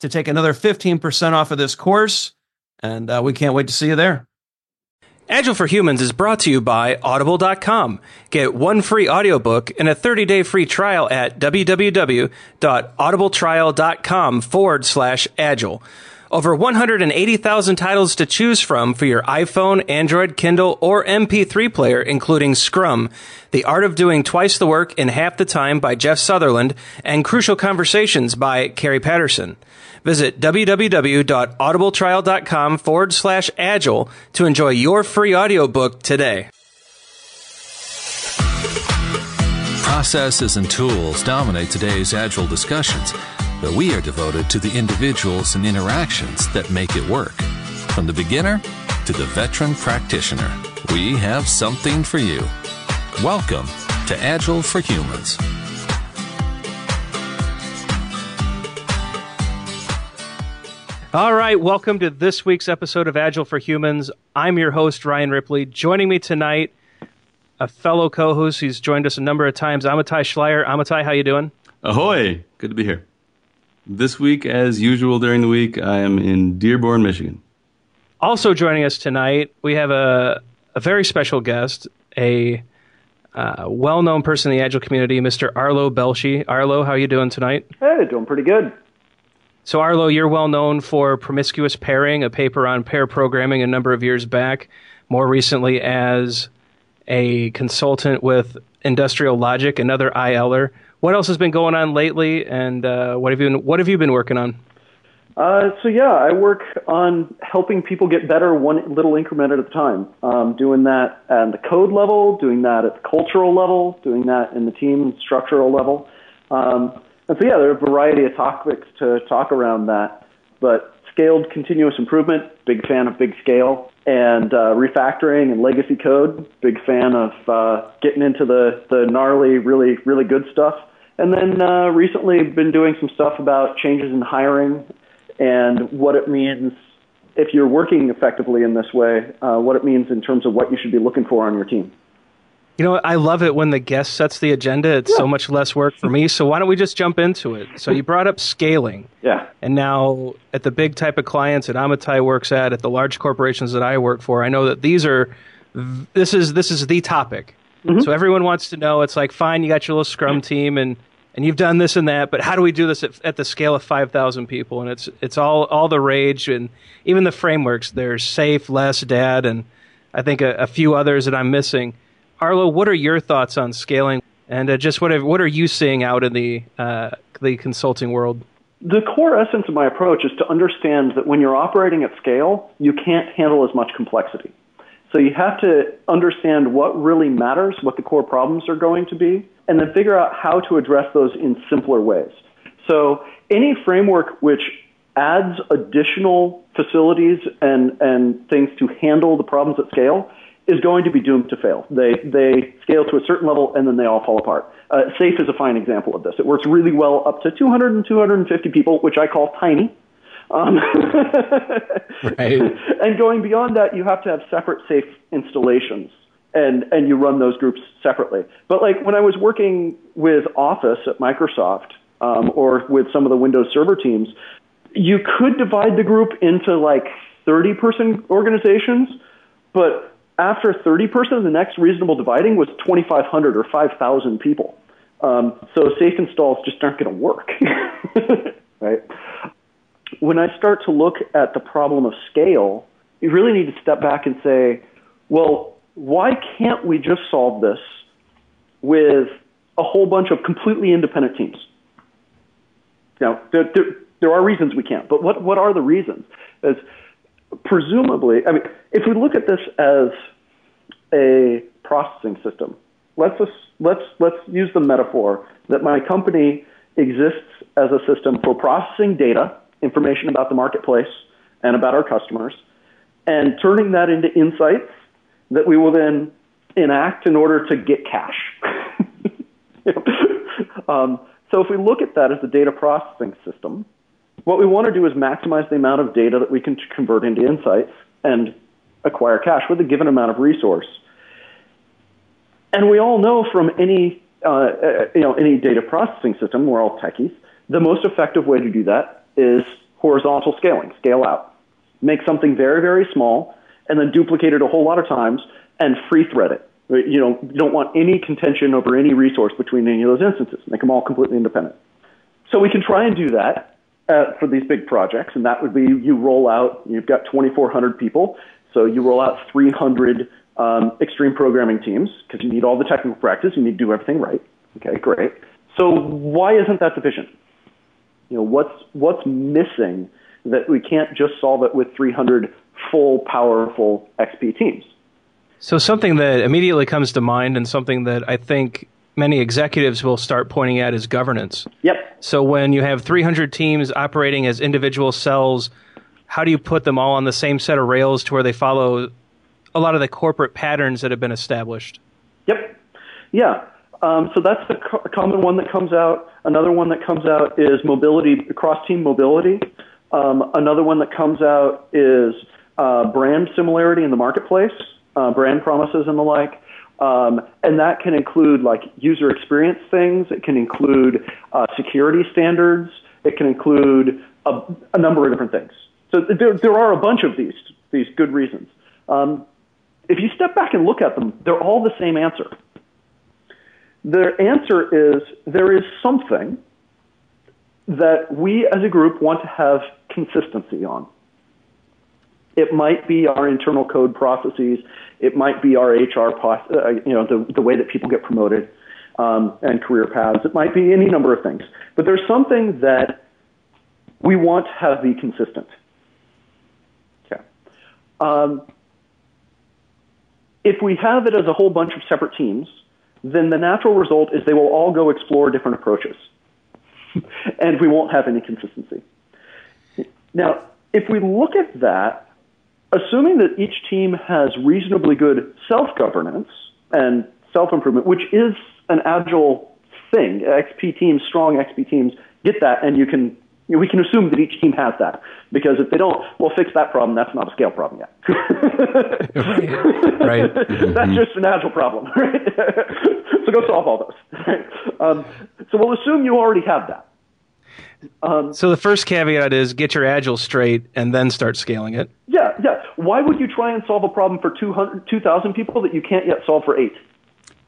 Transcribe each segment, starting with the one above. to take another 15% off of this course, and we can't wait to see you there. Agile for Humans is brought to you by Audible.com. Get one free audiobook and a 30-day free trial at www.audibletrial.com/agile. Over 180,000 titles to choose from for your iPhone, Android, Kindle, or MP3 player, including Scrum, The Art of Doing Twice the Work in Half the Time by Jeff Sutherland, and Crucial Conversations by Carrie Patterson. Visit www.audibletrial.com/agile to enjoy your free audiobook today. Processes and tools dominate today's agile discussions, but we are devoted to the individuals and interactions that make it work. From the beginner to the veteran practitioner, we have something for you. Welcome to Agile for Humans. All right, welcome to this week's episode of Agile for Humans. I'm your host, Ryan Ripley. Joining me tonight, a fellow co-host who's joined us a number of times, Amitai Schlair. Amitai, how you doing? Ahoy! Good to be here. This week, as usual during the week, I am in Dearborn, Michigan. Also joining us tonight, we have a very special guest, a well-known person in the Agile community, Mr. Arlo Belshee. Arlo, how are you doing tonight? Hey, doing pretty good. So, Arlo, you're well-known for Promiscuous Pairing, a paper on pair programming a number of years back, more recently as a consultant with Industrial Logic, another ILer. What else has been going on lately, and what have you been working on? I work on helping people get better one little increment at a time. Doing that at the code level, doing that at the cultural level, doing that in the team structural level. There are a variety of topics to talk around that. But scaled continuous improvement, big fan of big scale, and refactoring and legacy code, big fan of getting into the gnarly, really, really good stuff. And then recently been doing some stuff about changes in hiring and what it means if you're working effectively in this way, what it means in terms of what you should be looking for on your team. You know, I love it when the guest sets the agenda. It's so much less work for me. So why don't we just jump into it? So you brought up scaling. Yeah. And now at the big type of clients that Amitai works at the large corporations that I work for, I know that this is the topic. Mm-hmm. So everyone wants to know. It's like, fine, you got your little Scrum team and you've done this and that, but how do we do this at the scale of 5,000 people? And it's all the rage, and even the frameworks. There's SAFe, LeSS, DaD, and I think a few others that I'm missing. Arlo, what are your thoughts on scaling, and just what are you seeing out in the consulting world? The core essence of my approach is to understand that when you're operating at scale, you can't handle as much complexity. So you have to understand what really matters, what the core problems are going to be, and then figure out how to address those in simpler ways. So any framework which adds additional facilities and things to handle the problems at scale is going to be doomed to fail. They scale to a certain level, and then they all fall apart. SAFe is a fine example of this. It works really well up to 200 and 250 people, which I call tiny. Right. And going beyond that, you have to have separate SAFe installations, and you run those groups separately. But like when I was working with Office at Microsoft, or with some of the Windows Server teams, you could divide the group into like 30-person organizations, but after 30-person, the next reasonable dividing was 2,500 or 5,000 people. So SAFe installs just aren't going to work, right? When I start to look at the problem of scale, you really need to step back and say, well, why can't we just solve this with a whole bunch of completely independent teams? Now, there are reasons we can't, but what are the reasons? As presumably, I mean, if we look at this as a processing system, let's use the metaphor that my company exists as a system for processing data, information about the marketplace and about our customers, and turning that into insights that we will then enact in order to get cash. So if we look at that as a data processing system, what we want to do is maximize the amount of data that we can convert into insights and acquire cash with a given amount of resource. And we all know from any data processing system, we're all techies, the most effective way to do that is horizontal scaling, scale out. Make something very, very small and then duplicate it a whole lot of times and free thread it. You know, you don't want any contention over any resource between any of those instances. Make them all completely independent. So we can try and do that for these big projects, and that would be you roll out, you've got 2,400 people, so you roll out 300 extreme programming teams because you need all the technical practice, you need to do everything right. Okay, great. So why isn't that sufficient? You know, what's missing that we can't just solve it with 300 full, powerful XP teams? So something that immediately comes to mind and something that I think many executives will start pointing at is governance. Yep. So when you have 300 teams operating as individual cells, how do you put them all on the same set of rails to where they follow a lot of the corporate patterns that have been established? Yep. Yeah. So that's the common one that comes out. Another one that comes out is mobility, cross-team mobility. Another one that comes out is brand similarity in the marketplace. Brand promises and the like. And that can include like user experience things. It can include security standards. It can include a number of different things. So there are a bunch of these good reasons. If you step back and look at them, they're all the same answer. Their answer is there is something that we as a group want to have consistency on. It might be our internal code processes. It might be our HR, the way that people get promoted and career paths. It might be any number of things. But there's something that we want to have be consistent. Okay. If we have it as a whole bunch of separate teams, then the natural result is they will all go explore different approaches, and we won't have any consistency. Now, if we look at that, assuming that each team has reasonably good self-governance and self-improvement, which is an agile thing. XP teams, strong XP teams get that, and we can assume that each team has that, because if they don't, we'll fix that problem. That's not a scale problem yet. Right. Mm-hmm. That's just an agile problem. Right? So go solve all those. Right? So we'll assume you already have that. So the first caveat is get your agile straight and then start scaling it. Yeah. Why would you try and solve a problem for 2,000 people that you can't yet solve for 8?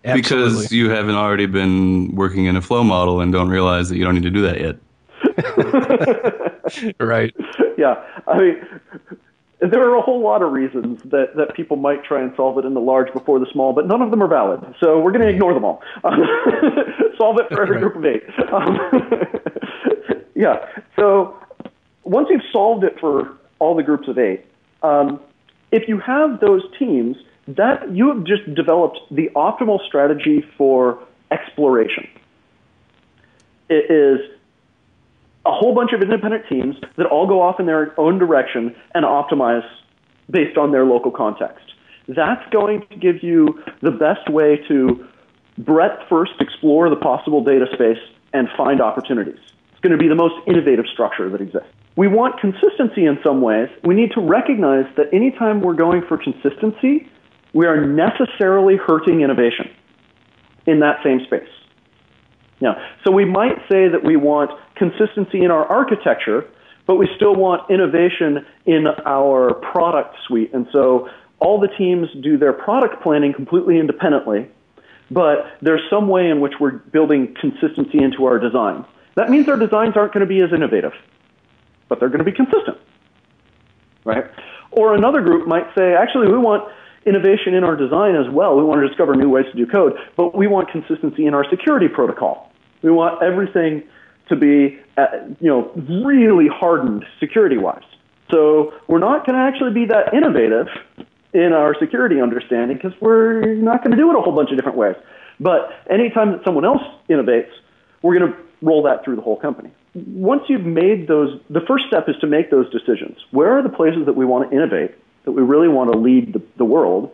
Absolutely. Because you haven't already been working in a flow model and don't realize that you don't need to do that yet. Right. Yeah. I mean, there are a whole lot of reasons that people might try and solve it in the large before the small, but none of them are valid. So we're going to ignore them all. Solve it for every group of 8. Yeah. So once you've solved it for all the groups of 8, if you have those teams, that you have just developed the optimal strategy for exploration. It is a whole bunch of independent teams that all go off in their own direction and optimize based on their local context. That's going to give you the best way to breadth first, explore the possible data space, and find opportunities. It's going to be the most innovative structure that exists. we want consistency in some ways. We need to recognize that anytime we're going for consistency, we are necessarily hurting innovation in that same space. Now, so we might say that we want consistency in our architecture, but we still want innovation in our product suite. And so all the teams do their product planning completely independently, but there's some way in which we're building consistency into our design. That means our designs aren't going to be as innovative, but they're going to be consistent, right? Or another group might say, actually, we want innovation in our design as well. We want to discover new ways to do code, but we want consistency in our security protocol. We want everything to be, really hardened security-wise. So we're not going to actually be that innovative in our security understanding because we're not going to do it a whole bunch of different ways. But anytime that someone else innovates, we're going to roll that through the whole company. Once you've made those, the first step is to make those decisions. Where are the places that we want to innovate, that we really want to lead the world,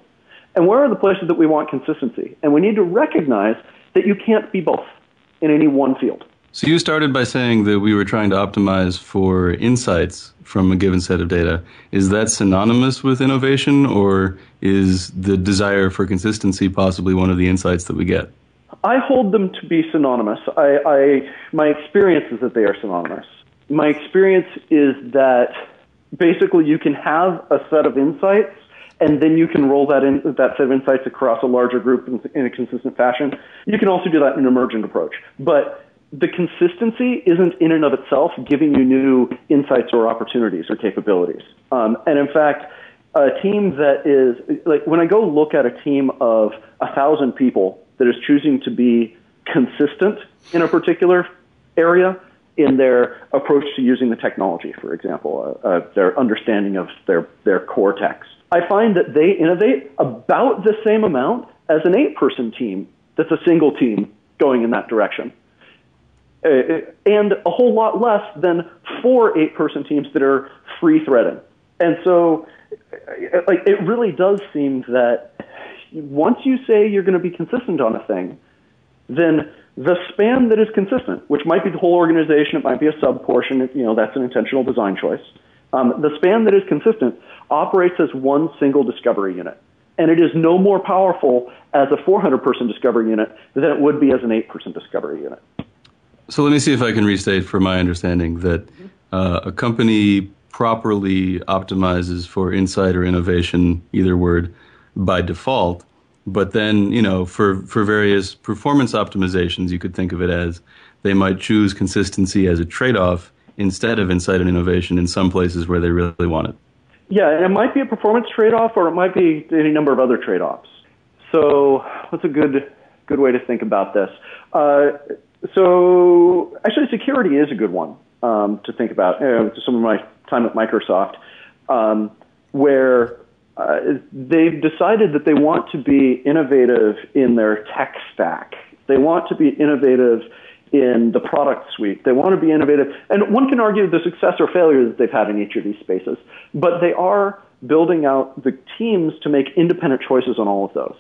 and where are the places that we want consistency? And we need to recognize that you can't be both in any one field. So you started by saying that we were trying to optimize for insights from a given set of data. Is that synonymous with innovation, or is the desire for consistency possibly one of the insights that we get? I hold them to be synonymous. My experience is that they are synonymous. My experience is that basically you can have a set of insights, and then you can roll that set of insights across a larger group in a consistent fashion. You can also do that in an emergent approach. But the consistency isn't in and of itself giving you new insights or opportunities or capabilities. And in fact, a team that is, like when I go look at a team of 1,000 people that is choosing to be consistent in a particular area in their approach to using the technology, for example, their understanding of their core text, I find that they innovate about the same amount as an 8-person team that's a single team going in that direction. And a whole lot less than 4 8-person teams that are free-threaded. And so it really does seem that once you say you're going to be consistent on a thing, then the span that is consistent, which might be the whole organization, it might be a sub-portion, that's an intentional design choice. The span that is consistent operates as one single discovery unit. And it is no more powerful as a 400-person discovery unit than it would be as an 8-person discovery unit. So let me see if I can restate for my understanding that a company properly optimizes for insight or innovation, either word, by default. But then, for various performance optimizations, you could think of it as they might choose consistency as a trade-off instead of insight and innovation in some places where they really want it. Yeah, and it might be a performance trade-off, or it might be any number of other trade-offs. So what's a good way to think about this? So actually, security is a good one to think about. Some of my time at Microsoft, where they've decided that they want to be innovative in their tech stack. They want to be innovative in the product suite. They want to be innovative. And one can argue the success or failure that they've had in each of these spaces, but they are building out the teams to make independent choices on all of those.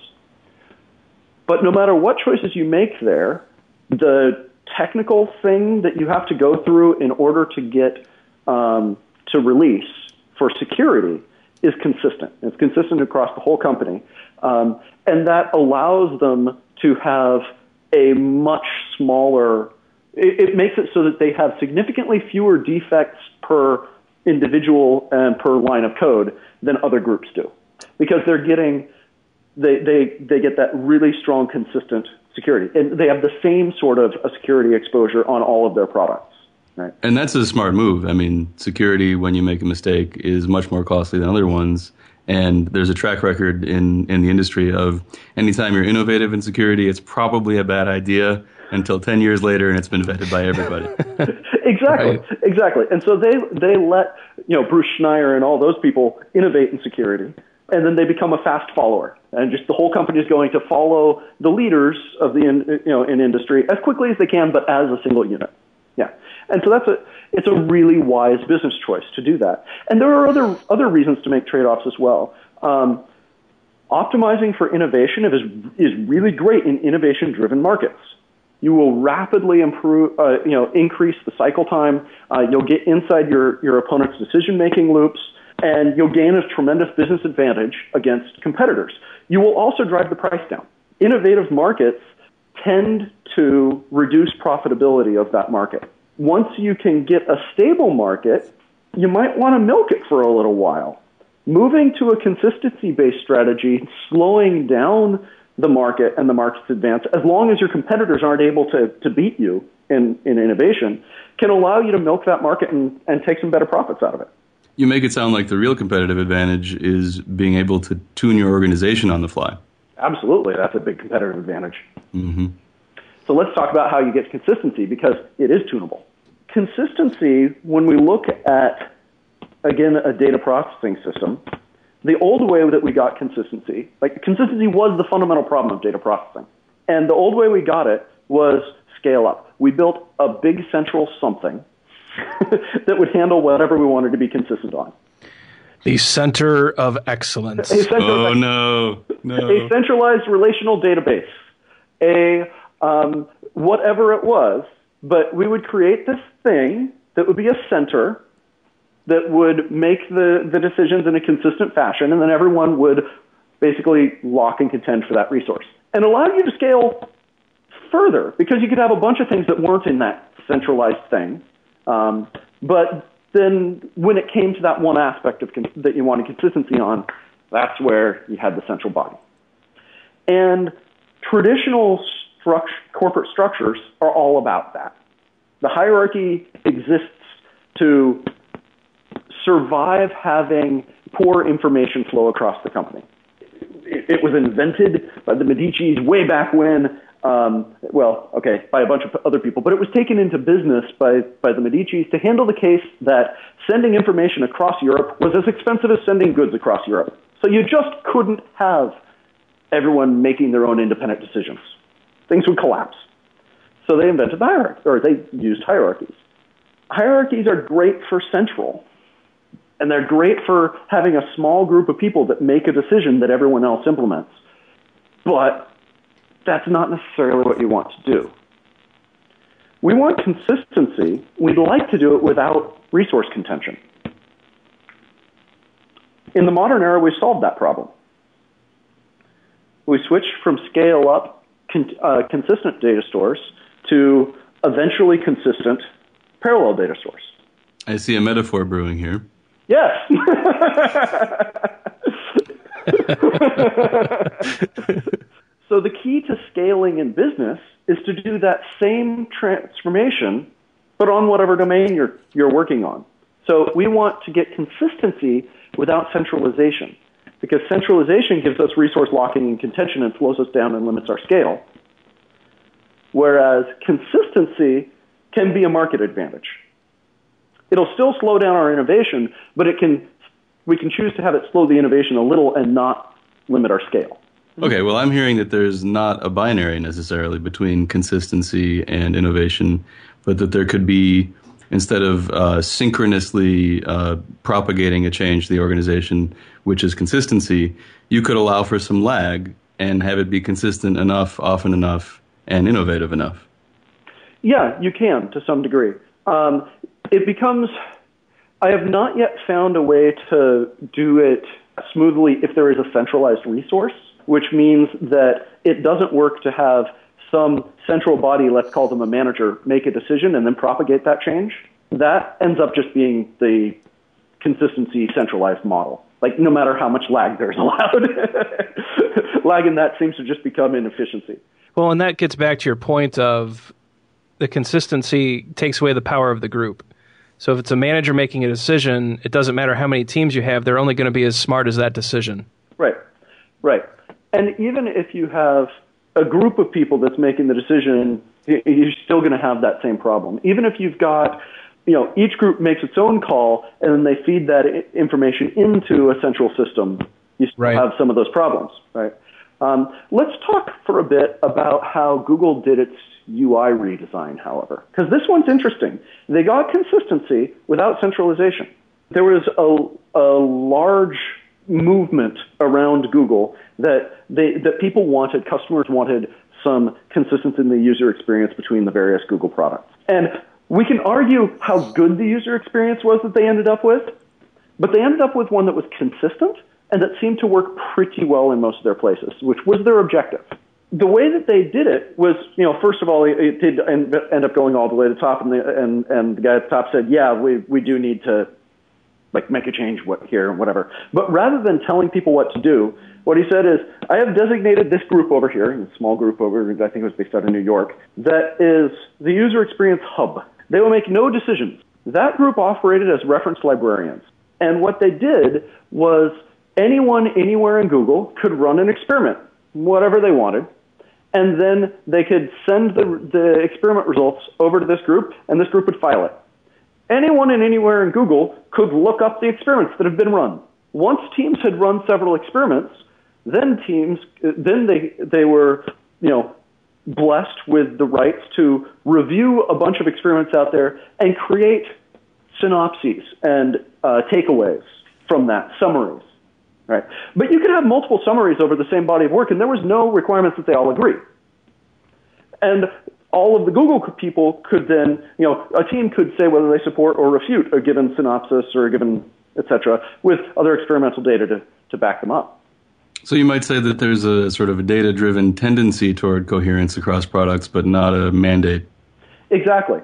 But no matter what choices you make there, the technical thing that you have to go through in order to get to release for security is consistent. It's consistent across the whole company. And that allows them to have a much smaller, it makes it so that they have significantly fewer defects per individual and per line of code than other groups do, because they're getting, they get that really strong, consistent security. And they have the same sort of a security exposure on all of their products, right? And that's a smart move. I mean, security, when you make a mistake, is much more costly than other ones. And there's a track record in the industry of anytime you're innovative in security, it's probably a bad idea until 10 years later and it's been vetted by everybody. Exactly, right? Exactly. And so they let, Bruce Schneier and all those people innovate in security. And then they become a fast follower, and just the whole company is going to follow the leaders of in industry as quickly as they can, but as a single unit. Yeah, and so it's a really wise business choice to do that. And there are other reasons to make trade-offs as well. Optimizing for innovation is really great in innovation-driven markets. You will rapidly improve, increase the cycle time. You'll get inside your opponent's decision-making loops, and you'll gain a tremendous business advantage against competitors. You will also drive the price down. Innovative markets tend to reduce profitability of that market. Once you can get a stable market, you might want to milk it for a little while. Moving to a consistency-based strategy, slowing down the market and the market's advance, as long as your competitors aren't able to beat you in innovation, can allow you to milk that market and take some better profits out of it. You make it sound like the real competitive advantage is being able to tune your organization on the fly. Absolutely. That's a big competitive advantage. Mm-hmm. So let's talk about how you get consistency, because it is tunable. Consistency, when we look at, again, a data processing system, the old way that we got consistency, like consistency was the fundamental problem of data processing. And the old way we got it was scale up. We built a big central something that would handle whatever we wanted to be consistent on. The center of excellence. No. A centralized relational database. Whatever it was, but we would create this thing that would be a center that would make the decisions in a consistent fashion, and then everyone would basically lock and contend for that resource. And allow you to scale further, because you could have a bunch of things that weren't in that centralized thing. But then when it came to that one aspect of that you wanted consistency on, that's where you had the central body. And traditional corporate structures are all about that. The hierarchy exists to survive having poor information flow across the company. It was invented by the Medicis way back when, by a bunch of other people, but it was taken into business by the Medicis to handle the case that sending information across Europe was as expensive as sending goods across Europe. So you just couldn't have everyone making their own independent decisions. Things would collapse. So they invented they used hierarchies. Hierarchies are great for central, and they're great for having a small group of people that make a decision that everyone else implements. But that's not necessarily what you want to do. We want consistency. We'd like to do it without resource contention. In the modern era, we've solved that problem. We switched from scale-up consistent data stores to eventually consistent parallel data stores. I see a metaphor brewing here. Yes. So the key to scaling in business is to do that same transformation, but on whatever domain you're working on. So we want to get consistency without centralization, because centralization gives us resource locking and contention and slows us down and limits our scale. Whereas consistency can be a market advantage. It'll still slow down our innovation, but we can choose to have it slow the innovation a little and not limit our scale. Okay, well, I'm hearing that there's not a binary necessarily between consistency and innovation, but that there could be, instead of synchronously propagating a change to the organization, which is consistency, you could allow for some lag and have it be consistent enough, often enough, and innovative enough. Yeah, you can to some degree. It becomes, I have not yet found a way to do it smoothly if there is a centralized resource, which means that it doesn't work to have some central body, let's call them a manager, make a decision and then propagate that change. That ends up just being the consistency centralized model. Like, no matter how much lag there's allowed, lag in that seems to just become inefficiency. Well, and that gets back to your point of the consistency takes away the power of the group. So if it's a manager making a decision, it doesn't matter how many teams you have, they're only going to be as smart as that decision. Right. And even if you have a group of people that's making the decision, you're still going to have that same problem. Even if you've got, each group makes its own call, and then they feed that information into a central system, you still have some of those problems, right? Let's talk for a bit about how Google did its UI redesign, however, because this one's interesting. They got consistency without centralization. There was a large movement around Google that people wanted, customers wanted some consistency in the user experience between the various Google products. And we can argue how good the user experience was that they ended up with, but they ended up with one that was consistent and that seemed to work pretty well in most of their places, which was their objective. The way that they did it was, first of all, it did end up going all the way to the top, and the guy at the top said, yeah, we do need to make a change here and whatever. But rather than telling people what to do, what he said is, I have designated this group over here, a small group over, I think it was based out of New York, that is the user experience hub. They will make no decisions. That group operated as reference librarians. And what they did was anyone anywhere in Google could run an experiment, whatever they wanted, and then they could send the experiment results over to this group, and this group would file it. Anyone and anywhere in Google could look up the experiments that have been run. Once teams had run several experiments, then they were, blessed with the rights to review a bunch of experiments out there and create synopses and takeaways from that, summaries. Right? But you could have multiple summaries over the same body of work, and there was no requirements that they all agree. And all of the Google people could then, a team could say whether they support or refute a given synopsis or a given et cetera, with other experimental data to back them up. So you might say that there's a sort of a data-driven tendency toward coherence across products, but not a mandate. Exactly.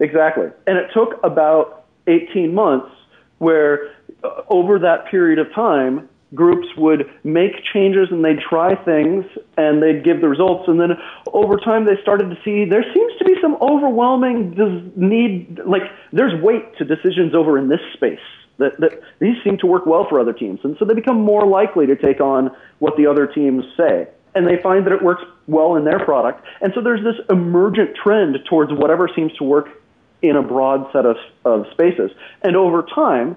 And it took about 18 months where over that period of time, groups would make changes and they'd try things and they'd give the results, and then over time they started to see there seems to be some overwhelming need, there's weight to decisions over in this space, that these seem to work well for other teams, and so they become more likely to take on what the other teams say, and they find that it works well in their product. And so there's this emergent trend towards whatever seems to work in a broad set of spaces, and over time,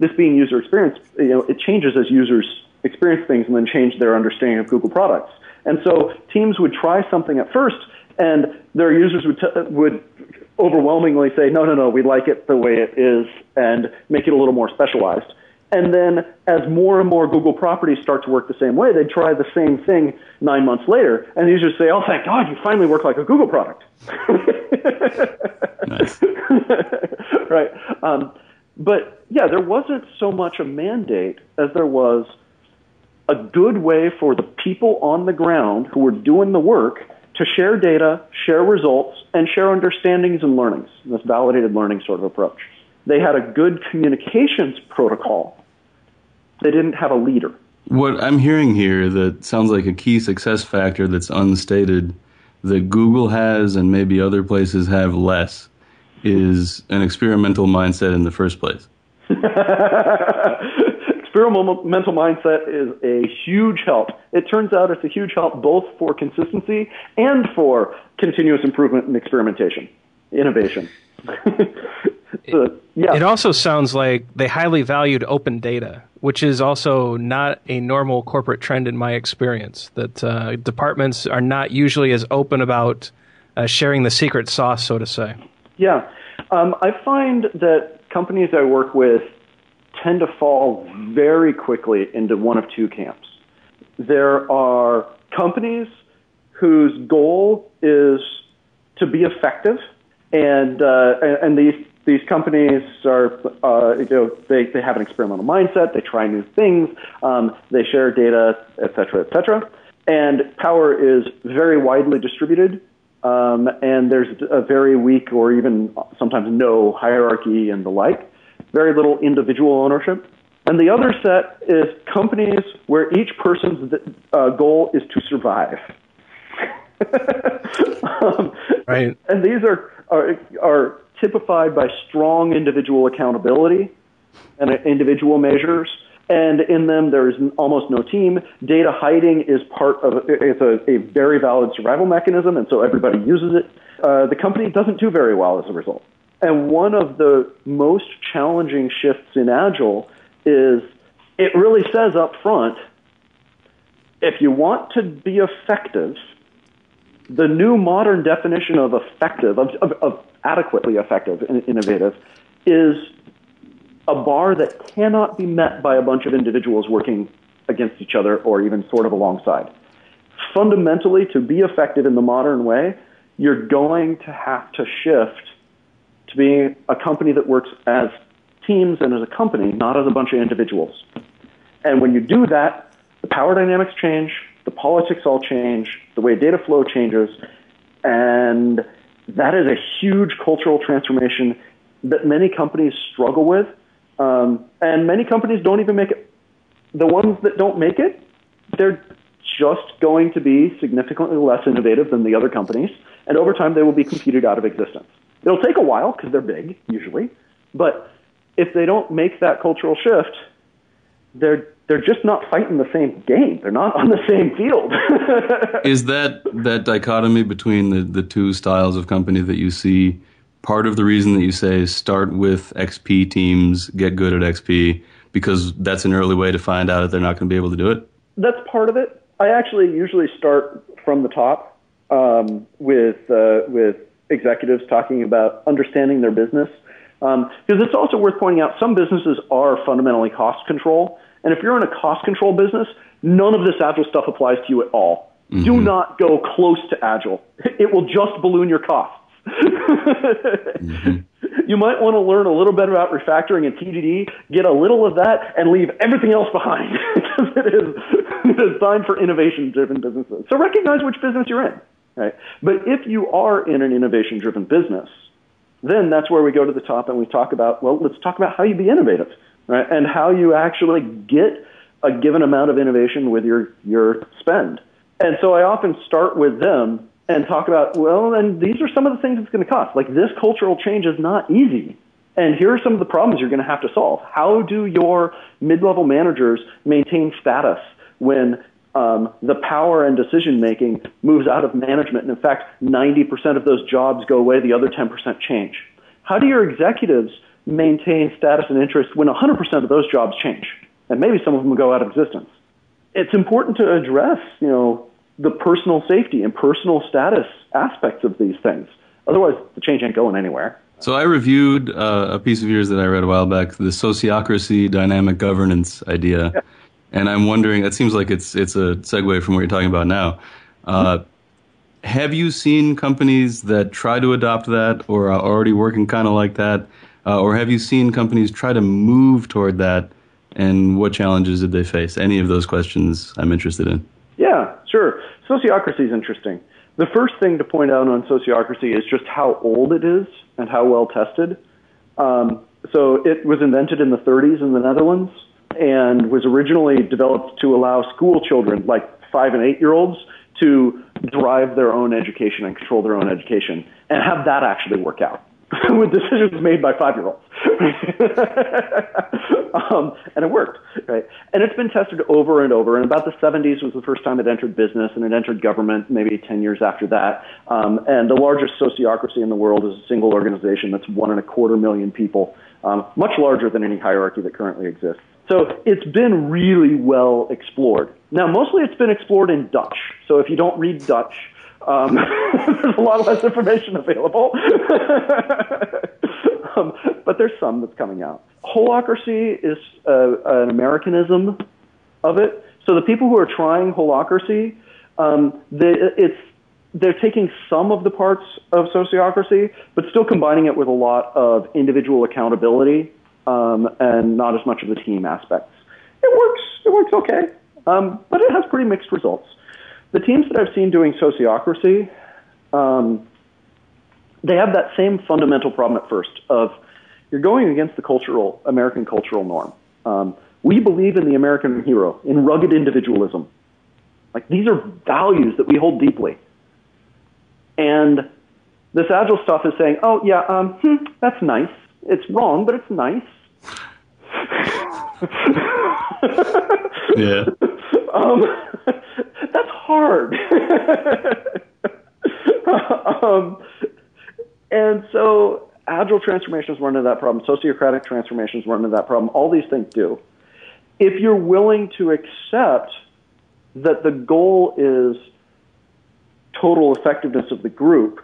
this being user experience, it changes as users experience things and then change their understanding of Google products. And so teams would try something at first, and their users would overwhelmingly say, no, we like it the way it is, and make it a little more specialized. And then as more and more Google properties start to work the same way, they'd try the same thing 9 months later, and the users say, oh, thank God, you finally work like a Google product. Nice. Right. But, yeah, there wasn't so much a mandate as there was a good way for the people on the ground who were doing the work to share data, share results, and share understandings and learnings, this validated learning sort of approach. They had a good communications protocol. They didn't have a leader. What I'm hearing here that sounds like a key success factor that's unstated that Google has and maybe other places have less is an experimental mindset in the first place. Experimental mindset is a huge help. It turns out it's a huge help both for consistency and for continuous improvement and experimentation, innovation. It also sounds like they highly valued open data, which is also not a normal corporate trend in my experience, that departments are not usually as open about sharing the secret sauce, so to say. Yeah. I find that companies I work with tend to fall very quickly into one of two camps. There are companies whose goal is to be effective, and these companies are, they have an experimental mindset, they try new things, they share data, et cetera. And power is very widely distributed. And there's a very weak or even sometimes no hierarchy and the like, very little individual ownership. And the other set is companies where each person's goal is to survive. Right. And these are typified by strong individual accountability and individual measures. And in them, there is almost no team. Data hiding is part of it's a very valid survival mechanism, and so everybody uses it. The company doesn't do very well as a result. And one of the most challenging shifts in Agile is it really says up front, if you want to be effective, the new modern definition of effective, of adequately effective and innovative, is a bar that cannot be met by a bunch of individuals working against each other or even sort of alongside. fundamentally, to be effective in the modern way, you're going to have to shift to being a company that works as teams and as a company, not as a bunch of individuals. And when you do that, the power dynamics change, the politics all change, the way data flow changes, and that is a huge cultural transformation that many companies struggle with. And many companies don't even make it. The ones that don't make it, they're just going to be significantly less innovative than the other companies, and over time they will be competed out of existence. It'll take a while because they're big, usually, but if they don't make that cultural shift, they're just not fighting the same game. They're not on the same field. Is that dichotomy between the two styles of company that you see part of the reason that you say start with XP teams, get good at XP, because that's an early way to find out if they're not going to be able to do it? That's part of it. I actually usually start from the top with executives talking about understanding their business. Because it's also worth pointing out, some businesses are fundamentally cost control. And if you're in a cost control business, none of this Agile stuff applies to you at all. Mm-hmm. Do not go close to Agile. It will just balloon your costs. Mm-hmm. You might want to learn a little bit about refactoring and TDD, get a little of that, and leave everything else behind. It is designed for innovation-driven businesses. So recognize which business you're in. Right? But if you are in an innovation-driven business, then that's where we go to the top and we talk about, well, let's talk about how you be innovative, right? And how you actually get a given amount of innovation with your spend. And so I often start with them and talk about, well, and these are some of the things it's going to cost. Like, this cultural change is not easy. And here are some of the problems you're going to have to solve. How do your mid-level managers maintain status when the power and decision-making moves out of management? And in fact, 90% of those jobs go away, the other 10% change. How do your executives maintain status and interest when 100% of those jobs change? And maybe some of them go out of existence. It's important to address, you know, the personal safety and personal status aspects of these things. Otherwise, the change ain't going anywhere. So I reviewed a piece of yours that I read a while back, the sociocracy dynamic governance idea. Yeah. And I'm wondering, it seems like it's a segue from what you're talking about now. Have you seen companies that try to adopt that or are already working kind of like that? Or have you seen companies try to move toward that? And what challenges did they face? Any of those questions I'm interested in. Yeah, sure. Sociocracy is interesting. The first thing to point out on sociocracy is just how old it is and how well tested. So it was invented in the 30s in the Netherlands, and was originally developed to allow school children, like 5- and 8-year-olds, to drive their own education and control their own education, and have that actually work out with decisions made by 5-year-olds. And it worked, right? And it's been tested over and over. And about the 70s was the first time it entered business, and it entered government maybe 10 years after that. And the largest sociocracy in the world is a single organization that's 1.25 million people, much larger than any hierarchy that currently exists. So it's been really well explored. Now, mostly it's been explored in Dutch. So if you don't read Dutch, there's a lot less information available. But there's some that's coming out. Holacracy is an Americanism of it. So the people who are trying Holacracy, they're taking some of the parts of sociocracy, but still combining it with a lot of individual accountability. And not as much of the team aspects. It works okay, but it has pretty mixed results. The teams that I've seen doing sociocracy, they have that same fundamental problem at first of you're going against the American cultural norm. We believe in the American hero, in rugged individualism. Like, these are values that we hold deeply. And this Agile stuff is saying, oh, yeah, that's nice. It's wrong, but it's nice. Yeah. That's hard. And so Agile transformations run into that problem. Sociocratic transformations run into that problem. All these things do. If you're willing to accept that the goal is total effectiveness of the group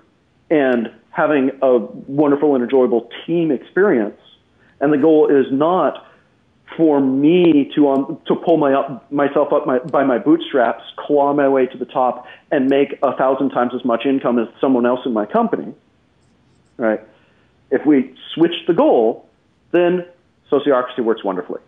and having a wonderful and enjoyable team experience, and the goal is not for me to pull myself up by my bootstraps, claw my way to the top, and make 1,000 times as much income as someone else in my company, right? If we switch the goal, then sociocracy works wonderfully.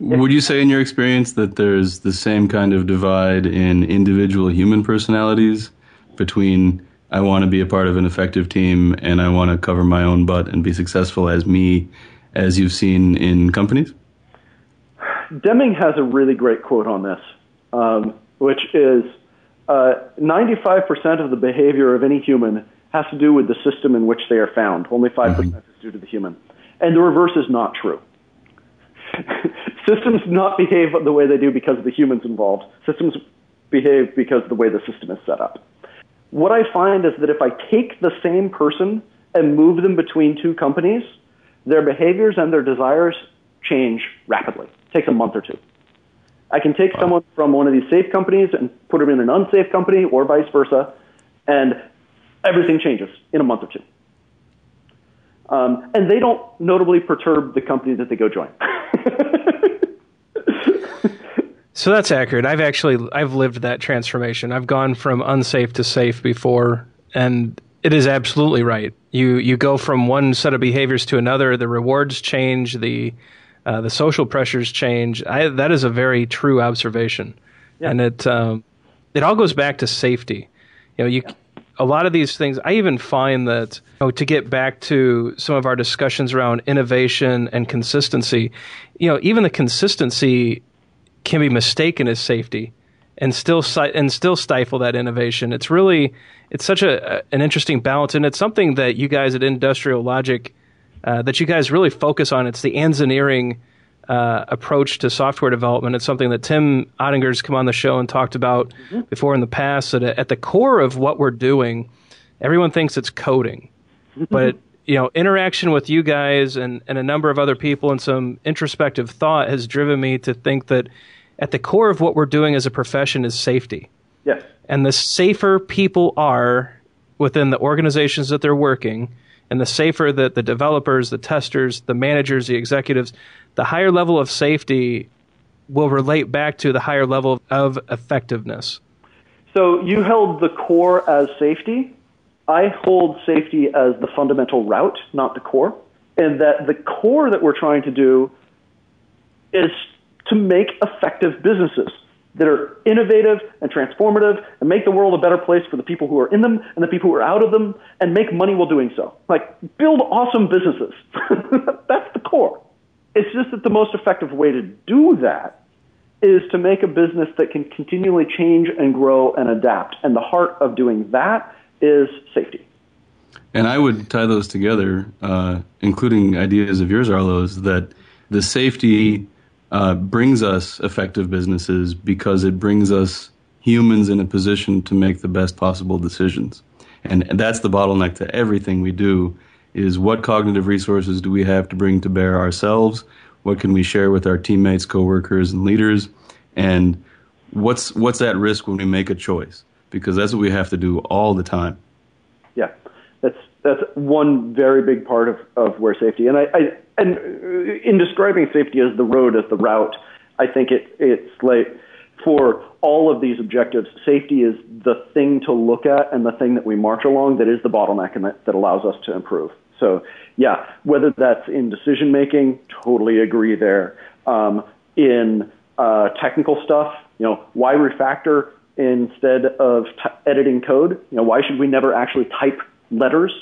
Would you say in your experience that there's the same kind of divide in individual human personalities between I want to be a part of an effective team and I want to cover my own butt and be successful as me, as you've seen in companies? Deming has a really great quote on this, which is 95% of the behavior of any human has to do with the system in which they are found. Only 5% is due to the human. And the reverse is not true. Systems not behave the way they do because of the humans involved. Systems behave because of the way the system is set up. What I find is that if I take the same person and move them between two companies, their behaviors and their desires change rapidly. It takes a month or two. I can take someone from one of these safe companies and put them in an unsafe company or vice versa, and everything changes in a month or two. And they don't notably perturb the company that they go join. So that's accurate. I've lived that transformation. I've gone from unsafe to safe before, and it is absolutely right. You go from one set of behaviors to another. The rewards change. The social pressures change. That is a very true observation, yeah. And it all goes back to safety. Yeah. A lot of these things, I even find that, to get back to some of our discussions around innovation and consistency, even the consistency can be mistaken as safety and still stifle that innovation. It's really, such an interesting balance, and it's something that you guys at Industrial Logic, that you guys really focus on. It's the engineering approach to software development. It's something that Tim Ottinger's come on the show and talked about before in the past. That at the core of what we're doing, everyone thinks it's coding, but interaction with you guys and a number of other people and some introspective thought has driven me to think that at the core of what we're doing as a profession is safety. Yes, and the safer people are within the organizations that they're working, and the safer that the developers, the testers, the managers, the executives, the higher level of safety will relate back to the higher level of effectiveness. So you held the core as safety. I hold safety as the fundamental route, not the core. And that the core that we're trying to do is to make effective businesses that are innovative and transformative and make the world a better place for the people who are in them and the people who are out of them and make money while doing so. Like, build awesome businesses. That's the core. It's just that the most effective way to do that is to make a business that can continually change and grow and adapt. And the heart of doing that is safety. And I would tie those together, including ideas of yours, Arlo, is that the safety brings us effective businesses because it brings us humans in a position to make the best possible decisions. And that's the bottleneck to everything we do. Is what cognitive resources do we have to bring to bear ourselves? What can we share with our teammates, coworkers, and leaders? And what's at risk when we make a choice? Because that's what we have to do all the time. Yeah, that's one very big part of where safety. And I in describing safety as the road, as the route, I think it's like for all of these objectives, safety is the thing to look at and the thing that we march along that is the bottleneck and that allows us to improve. So, yeah, whether that's in decision-making, totally agree there. In technical stuff, why refactor instead of editing code? Why should we never actually type letters?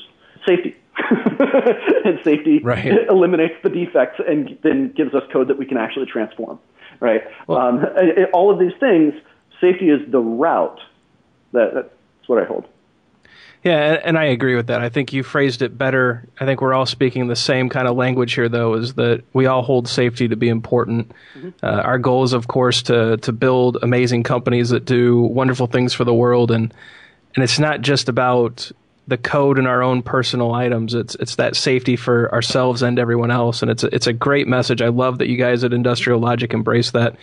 Safety. And safety eliminates the defects and then gives us code that we can actually transform, right? Well, all of these things, safety is the route. That's what I hold. Yeah, and I agree with that. I think you phrased it better. I think we're all speaking the same kind of language here, though, is that we all hold safety to be important. Our goal is, of course, to build amazing companies that do wonderful things for the world. And it's not just about the code and our own personal items. It's that safety for ourselves and everyone else. And it's a great message. I love that you guys at Industrial Logic embrace that.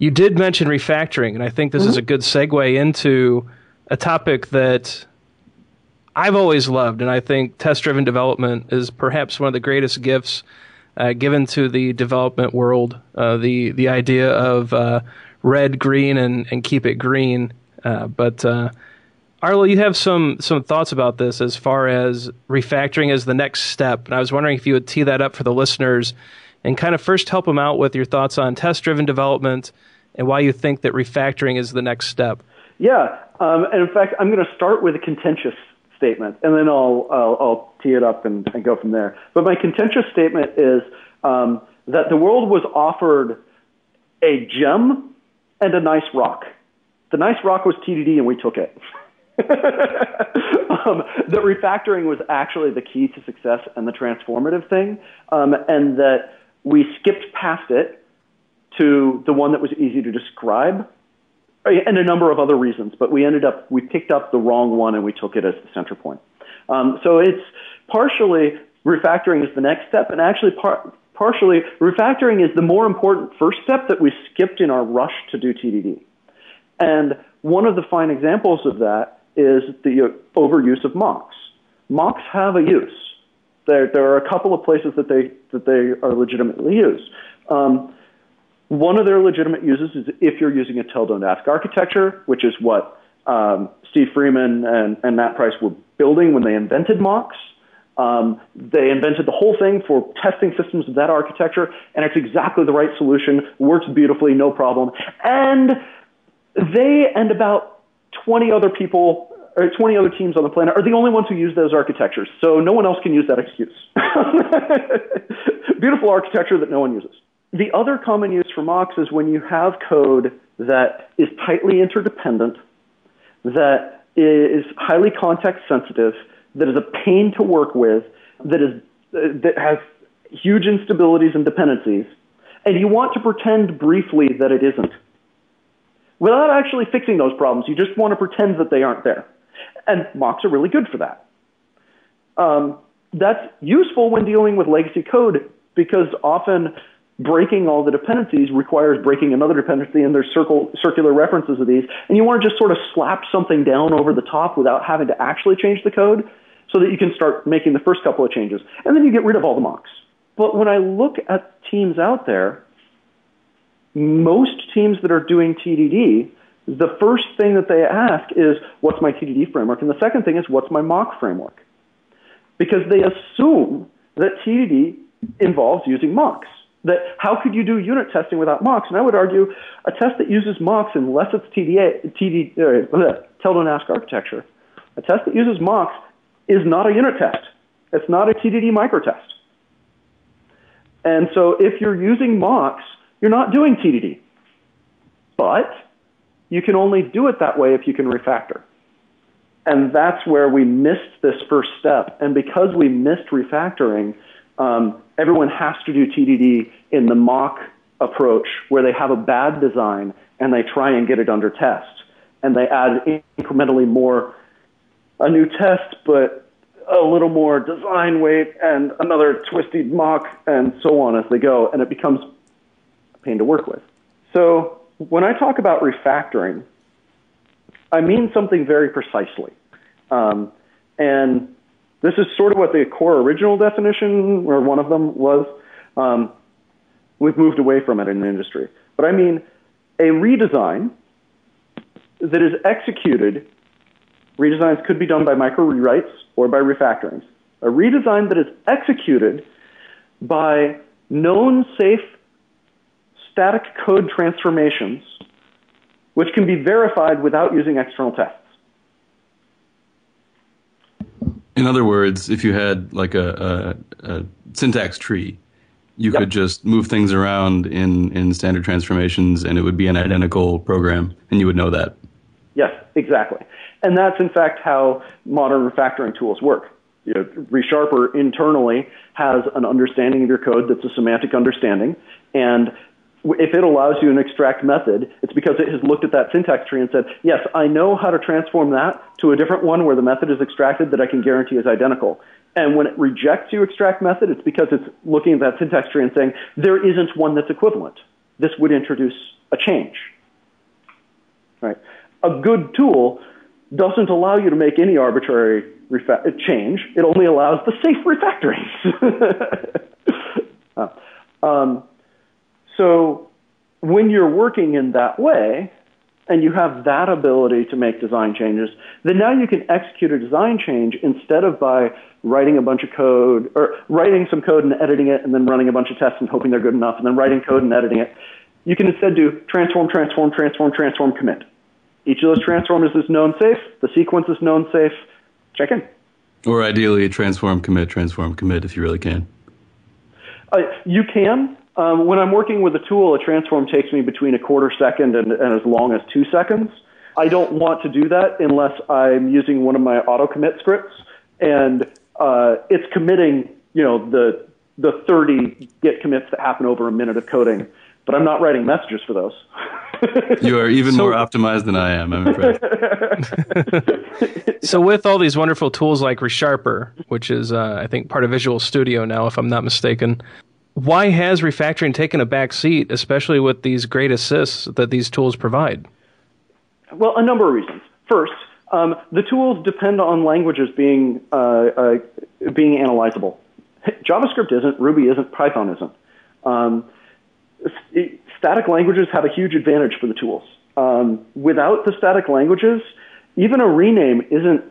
You did mention refactoring, and I think this is a good segue into a topic that I've always loved, and I think test-driven development is perhaps one of the greatest gifts given to the development world. The idea of red, green, and keep it green. But Arlo, you have some thoughts about this as far as refactoring as the next step. And I was wondering if you would tee that up for the listeners and kind of first help them out with your thoughts on test-driven development and why you think that refactoring is the next step. Yeah, and in fact, I'm going to start with a contentious statement, and then I'll tee it up and go from there. But my contentious statement is that the world was offered a gem and a nice rock. The nice rock was TDD, and we took it. That refactoring was actually the key to success and the transformative thing, and that we skipped past it to the one that was easy to describe, and a number of other reasons, but we picked up the wrong one and we took it as the center point. So it's partially refactoring is the next step, and actually partially refactoring is the more important first step that we skipped in our rush to do TDD. And one of the fine examples of that is the overuse of mocks. Mocks have a use. There are a couple of places that they are legitimately used. One of their legitimate uses is if you're using a tell, don't ask architecture, which is what Steve Freeman and Matt Price were building when they invented mocks. They invented the whole thing for testing systems of that architecture, and it's exactly the right solution, works beautifully, no problem. And they and about 20 other people, or 20 other teams on the planet, are the only ones who use those architectures, so no one else can use that excuse. Beautiful architecture that no one uses. The other common use for mocks is when you have code that is tightly interdependent, that is highly context sensitive, that is a pain to work with, that has huge instabilities and dependencies, and you want to pretend briefly that it isn't. Without actually fixing those problems, you just want to pretend that they aren't there. And mocks are really good for that. That's useful when dealing with legacy code, because often breaking all the dependencies requires breaking another dependency, and there's circular references of these, and you want to just sort of slap something down over the top without having to actually change the code so that you can start making the first couple of changes, and then you get rid of all the mocks. But when I look at teams out there, most teams that are doing TDD, the first thing that they ask is, what's my TDD framework? And the second thing is, what's my mock framework? Because they assume that TDD involves using mocks. That how could you do unit testing without mocks? And I would argue a test that uses mocks, unless it's tell don't ask architecture, a test that uses mocks is not a unit test. It's not a TDD microtest. And so if you're using mocks, you're not doing TDD. But you can only do it that way if you can refactor. And that's where we missed this first step. And because we missed refactoring, everyone has to do TDD in the mock approach, where they have a bad design and they try and get it under test. And they add incrementally more, a new test, but a little more design weight and another twisted mock and so on as they go. And it becomes a pain to work with. So when I talk about refactoring, I mean something very precisely. And this is sort of what the core original definition, or one of them, was. We've moved away from it in the industry. But I mean a redesign that is executed. Redesigns could be done by micro-rewrites or by refactorings. A redesign that is executed by known safe static code transformations, which can be verified without using external tests. In other words, if you had like a syntax tree, you could just move things around in standard transformations, and it would be an identical program, and you would know that. Yes, exactly. And that's, in fact, how modern refactoring tools work. You know, ReSharper internally has an understanding of your code that's a semantic understanding, and if it allows you an extract method, it's because it has looked at that syntax tree and said, yes, I know how to transform that to a different one where the method is extracted that I can guarantee is identical. And when it rejects your extract method, it's because it's looking at that syntax tree and saying, there isn't one that's equivalent. This would introduce a change. Right? A good tool doesn't allow you to make any arbitrary change. It only allows the safe refactorings. So when you're working in that way, and you have that ability to make design changes, then now you can execute a design change instead of by writing a bunch of code, or writing some code and editing it, and then running a bunch of tests and hoping they're good enough, and then writing code and editing it. You can instead do transform, transform, transform, transform, commit. Each of those transforms is known safe. The sequence is known safe. Check in. Or ideally, transform, commit, if you really can. You can. When I'm working with a tool, a transform takes me between a quarter second and as long as 2 seconds. I don't want to do that unless I'm using one of my auto-commit scripts, and it's committing, you know, the 30 git commits that happen over a minute of coding. But I'm not writing messages for those. You are even more optimized than I am, I'm afraid. So with all these wonderful tools like ReSharper, which is, I think, part of Visual Studio now, if I'm not mistaken, why has refactoring taken a back seat, especially with these great assists that these tools provide? Well, a number of reasons. First, the tools depend on languages being analyzable. JavaScript isn't, Ruby isn't, Python isn't. Static languages have a huge advantage for the tools. Without the static languages, even a rename isn't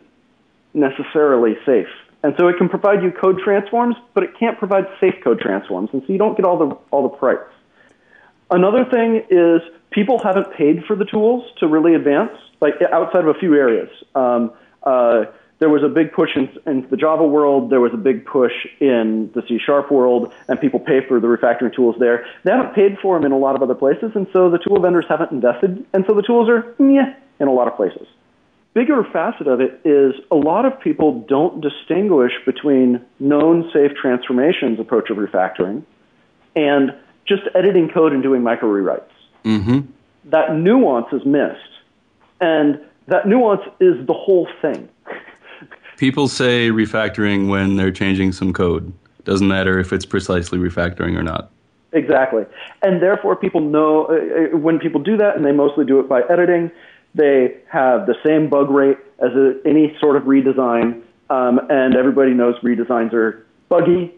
necessarily safe. And so it can provide you code transforms, but it can't provide safe code transforms, and so you don't get all the price. Another thing is people haven't paid for the tools to really advance, like outside of a few areas. There was a big push in the Java world. There was a big push in the C# world, and people pay for the refactoring tools there. They haven't paid for them in a lot of other places, and so the tool vendors haven't invested, and so the tools are meh in a lot of places. Bigger facet of it is a lot of people don't distinguish between known safe transformations approach of refactoring and just editing code and doing micro rewrites. Mm-hmm. That nuance is missed, and that nuance is the whole thing. People say refactoring when they're changing some code. Doesn't matter if it's precisely refactoring or not. Exactly. And therefore people know when people do that, and they mostly do it by editing, they have the same bug rate as any sort of redesign, and everybody knows redesigns are buggy,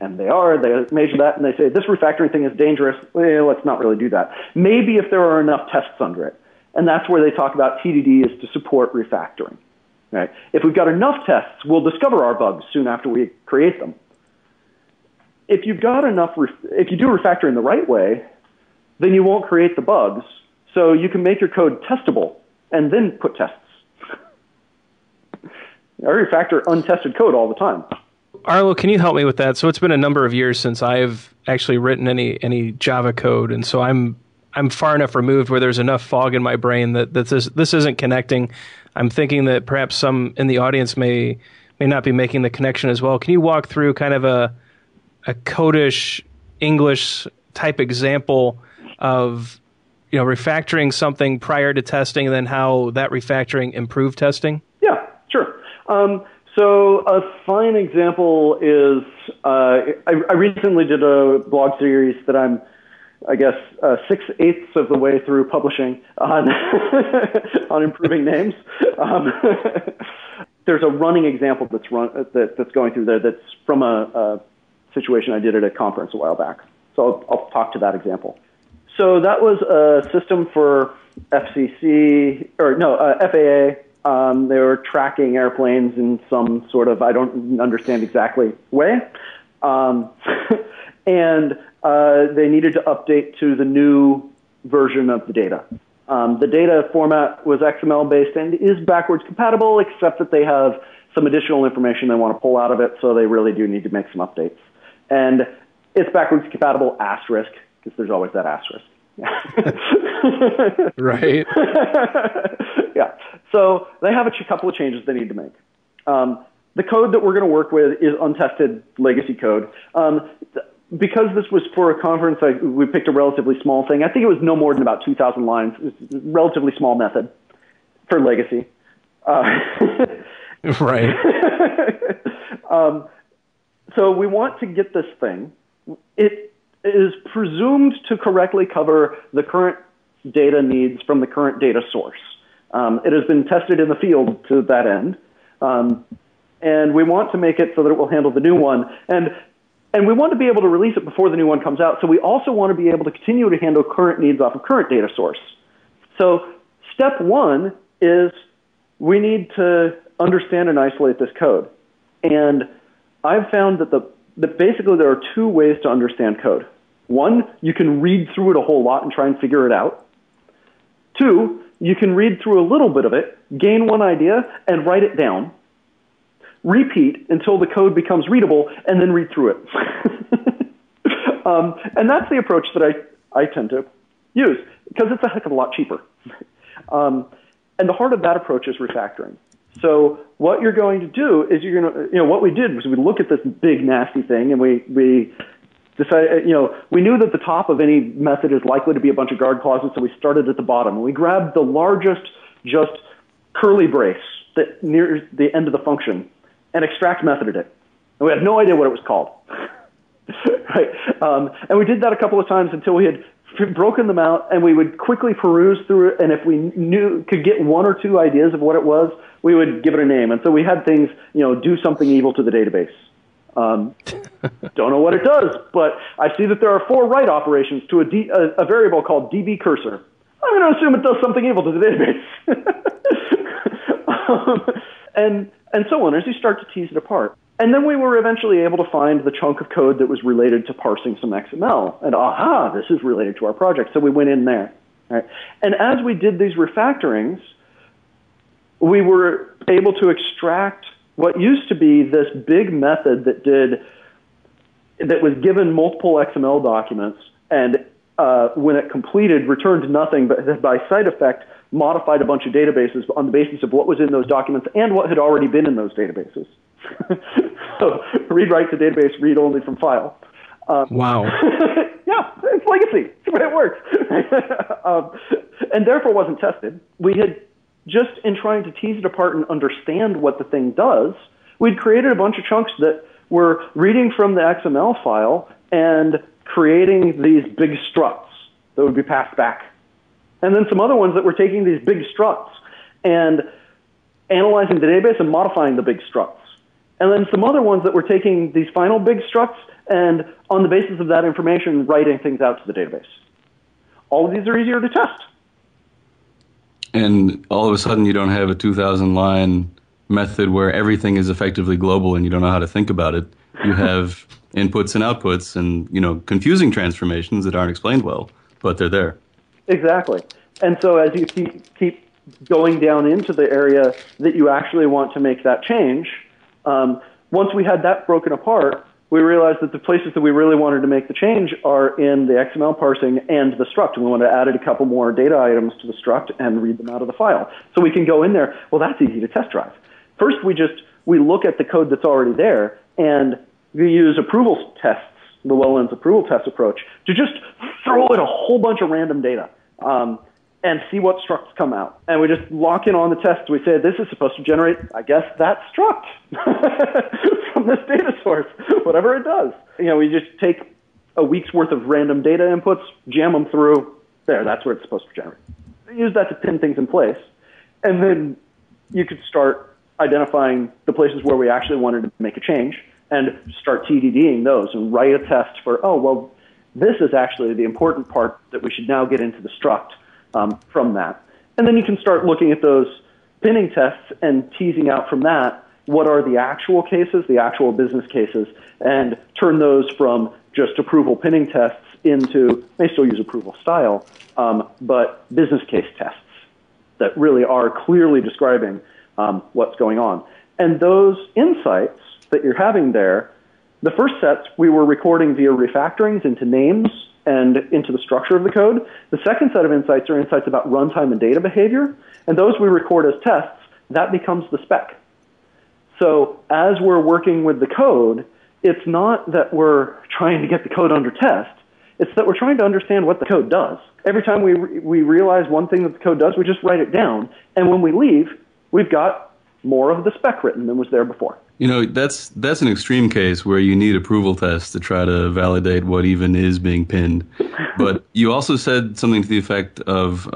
and they are. They measure that, and they say, this refactoring thing is dangerous. Well, let's not really do that. Maybe if there are enough tests under it. And that's where they talk about TDD is to support refactoring. Right? If we've got enough tests, we'll discover our bugs soon after we create them. If you've got enough, if you do refactoring the right way, then you won't create the bugs. So you can make your code testable and then put tests. I refactor untested code all the time. Arlo, can you help me with that? So it's been a number of years since I've actually written any Java code, and so I'm far enough removed where there's enough fog in my brain that this isn't connecting. I'm thinking that perhaps some in the audience may not be making the connection as well. Can you walk through kind of a codish English type example of refactoring something prior to testing, and then how that refactoring improved testing? Yeah, sure. So a fine example is I recently did a blog series that I'm, I guess, 6/8 of the way through publishing on on improving names. There's a running example that's going through there that's from a situation I did at a conference a while back. So I'll talk to that example. So that was a system for FAA. They were tracking airplanes in some sort of, I don't understand exactly, way. And they needed to update to the new version of the data. The data format was XML-based and is backwards compatible, except that they have some additional information they want to pull out of it, so they really do need to make some updates. And it's backwards compatible asterisk, because there's always that asterisk. Right. Yeah. So they have a couple of changes they need to make. The code that we're going to work with is untested legacy code. Because this was for a conference, we picked a relatively small thing. I think it was no more than about 2,000 lines. It's a relatively small method for legacy. Right. So we want to get this thing. It is presumed to correctly cover the current data needs from the current data source. It has been tested in the field to that end. And we want to make it so that it will handle the new one. And And we want to be able to release it before the new one comes out. So we also want to be able to continue to handle current needs off of current data source. So step one is we need to understand and isolate this code. And I've found that basically there are two ways to understand code. One, you can read through it a whole lot and try and figure it out. Two, you can read through a little bit of it, gain one idea, and write it down. Repeat until the code becomes readable, and then read through it. And that's the approach that I tend to use, because it's a heck of a lot cheaper. And the heart of that approach is refactoring. So what you're going to do is you're going to, what we did was we look at this big nasty thing, and we decided, we knew that the top of any method is likely to be a bunch of guard clauses, so we started at the bottom, and we grabbed the largest just curly brace that nears the end of the function and extract methoded it. And we had no idea what it was called. Right? And we did that a couple of times until we had broken them out, and we would quickly peruse through it, and if we could get one or two ideas of what it was, we would give it a name. And so we had things, do something evil to the database. Don't know what it does, but I see that there are four write operations to a variable called db cursor. I'm going to assume it does something evil to the database. And so on, as you start to tease it apart. And then we were eventually able to find the chunk of code that was related to parsing some XML. And aha, this is related to our project. So we went in there. Right? And as we did these refactorings, we were able to extract what used to be this big method that was given multiple XML documents, and when it completed, returned nothing, but by side effect, modified a bunch of databases on the basis of what was in those documents and what had already been in those databases. So read-write to database, read only from file. Wow. Yeah, it's legacy. It works. And therefore wasn't tested. We had just in trying to tease it apart and understand what the thing does, we'd created a bunch of chunks that were reading from the XML file and creating these big struts that would be passed back. And then some other ones that were taking these big struts and analyzing the database and modifying the big struts. And then some other ones that were taking these final big struts and on the basis of that information, writing things out to the database. All of these are easier to test. And all of a sudden, you don't have a 2,000-line method where everything is effectively global and you don't know how to think about it. You have inputs and outputs and, confusing transformations that aren't explained well, but they're there. Exactly. And so as you keep going down into the area that you actually want to make that change, once we had that broken apart, we realized that the places that we really wanted to make the change are in the XML parsing and the struct. And we want to add a couple more data items to the struct and read them out of the file. So we can go in there. Well, that's easy to test drive. First, we look at the code that's already there, and we use approval tests, Llewellyn's approval test approach, to just throw in a whole bunch of random data and see what structs come out. And we just lock in on the test. We say, this is supposed to generate, I guess, that struct from this data source, whatever it does. We just take a week's worth of random data inputs, jam them through. There, that's where it's supposed to generate. Use that to pin things in place. And then you could start identifying the places where we actually wanted to make a change and start TDDing those and write a test for, this is actually the important part that we should now get into the struct. From that. And then you can start looking at those pinning tests and teasing out from that what are the actual cases, the actual business cases, and turn those from just approval pinning tests into, they still use approval style, but business case tests that really are clearly describing what's going on. And those insights that you're having there, the first sets we were recording via refactorings into names and into the structure of the code. The second set of insights are insights about runtime and data behavior, and those we record as tests. That becomes the spec. So as we're working with the code, it's not that we're trying to get the code under test. It's that we're trying to understand what the code does. Every time we realize one thing that the code does, we just write it down, and when we leave, we've got more of the spec written than was there before. That's an extreme case where you need approval tests to try to validate what even is being pinned. But you also said something to the effect of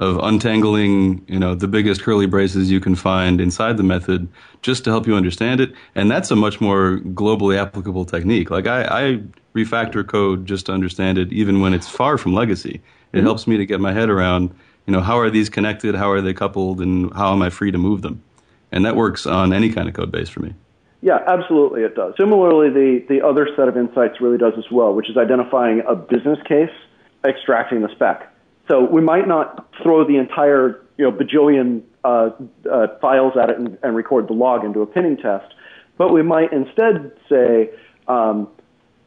of untangling, the biggest curly braces you can find inside the method just to help you understand it. And that's a much more globally applicable technique. Like I refactor code just to understand it, even when it's far from legacy. It mm-hmm. helps me to get my head around, how are these connected? How are they coupled? And how am I free to move them? And that works on any kind of code base for me. Yeah, absolutely it does. Similarly, the other set of insights really does as well, which is identifying a business case, extracting the spec. So we might not throw the entire bajillion files at it and record the log into a pinning test, but we might instead say,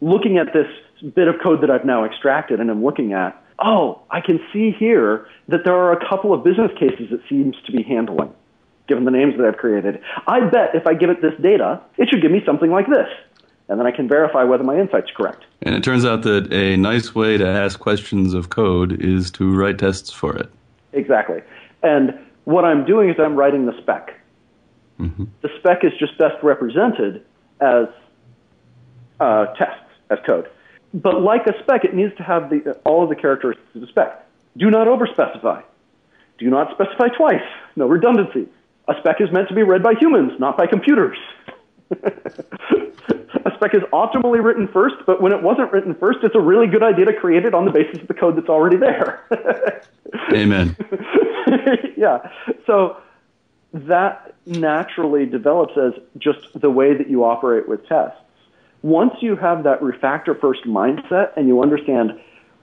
looking at this bit of code that I've now extracted and I'm looking at, oh, I can see here that there are a couple of business cases it seems to be handling, given the names that I've created. I bet if I give it this data, it should give me something like this. And then I can verify whether my insight's correct. And it turns out that a nice way to ask questions of code is to write tests for it. Exactly. And what I'm doing is I'm writing the spec. Mm-hmm. The spec is just best represented as tests, as code. But like a spec, it needs to have all of the characteristics of the spec. Do not overspecify. Do not specify twice. No redundancies. A spec is meant to be read by humans, not by computers. A spec is optimally written first, but when it wasn't written first, it's a really good idea to create it on the basis of the code that's already there. Amen. Yeah. So that naturally develops as just the way that you operate with tests. Once you have that refactor first mindset and you understand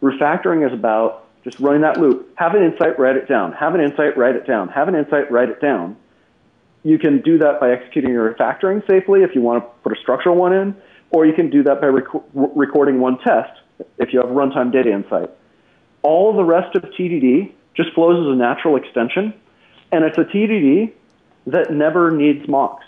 refactoring is about just running that loop, have an insight, write it down, have an insight, write it down, have an insight, write it down. You can do that by executing your refactoring safely if you want to put a structural one in, or you can do that by recording one test if you have runtime data insight. All the rest of TDD just flows as a natural extension, and it's a TDD that never needs mocks.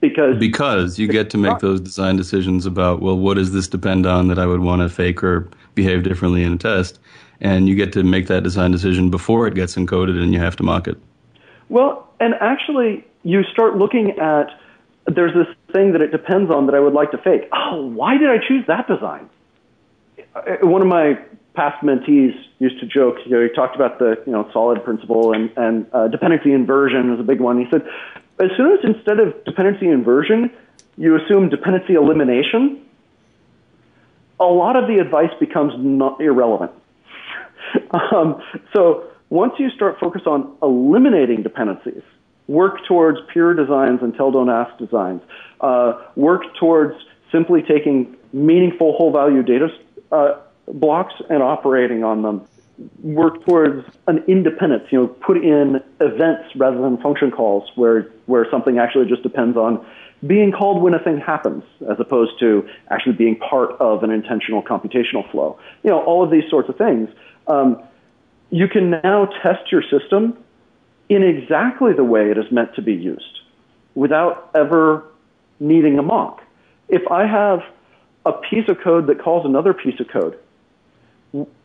Because you get to make those design decisions about, well, what does this depend on that I would want to fake or behave differently in a test? And you get to make that design decision before it gets encoded and you have to mock it. Well, and actually, you start looking at, there's this thing that it depends on that I would like to fake. Oh, why did I choose that design? One of my past mentees used to joke, he talked about the, solid principle and dependency inversion was a big one. He said, as soon as instead of dependency inversion, you assume dependency elimination, a lot of the advice becomes not irrelevant. So once you start focus on eliminating dependencies, work towards pure designs and tell don't ask designs, work towards simply taking meaningful whole value data blocks and operating on them, work towards an independence, put in events rather than function calls where something actually just depends on being called when a thing happens as opposed to actually being part of an intentional computational flow. All of these sorts of things. You can now test your system in exactly the way it is meant to be used without ever needing a mock. If I have a piece of code that calls another piece of code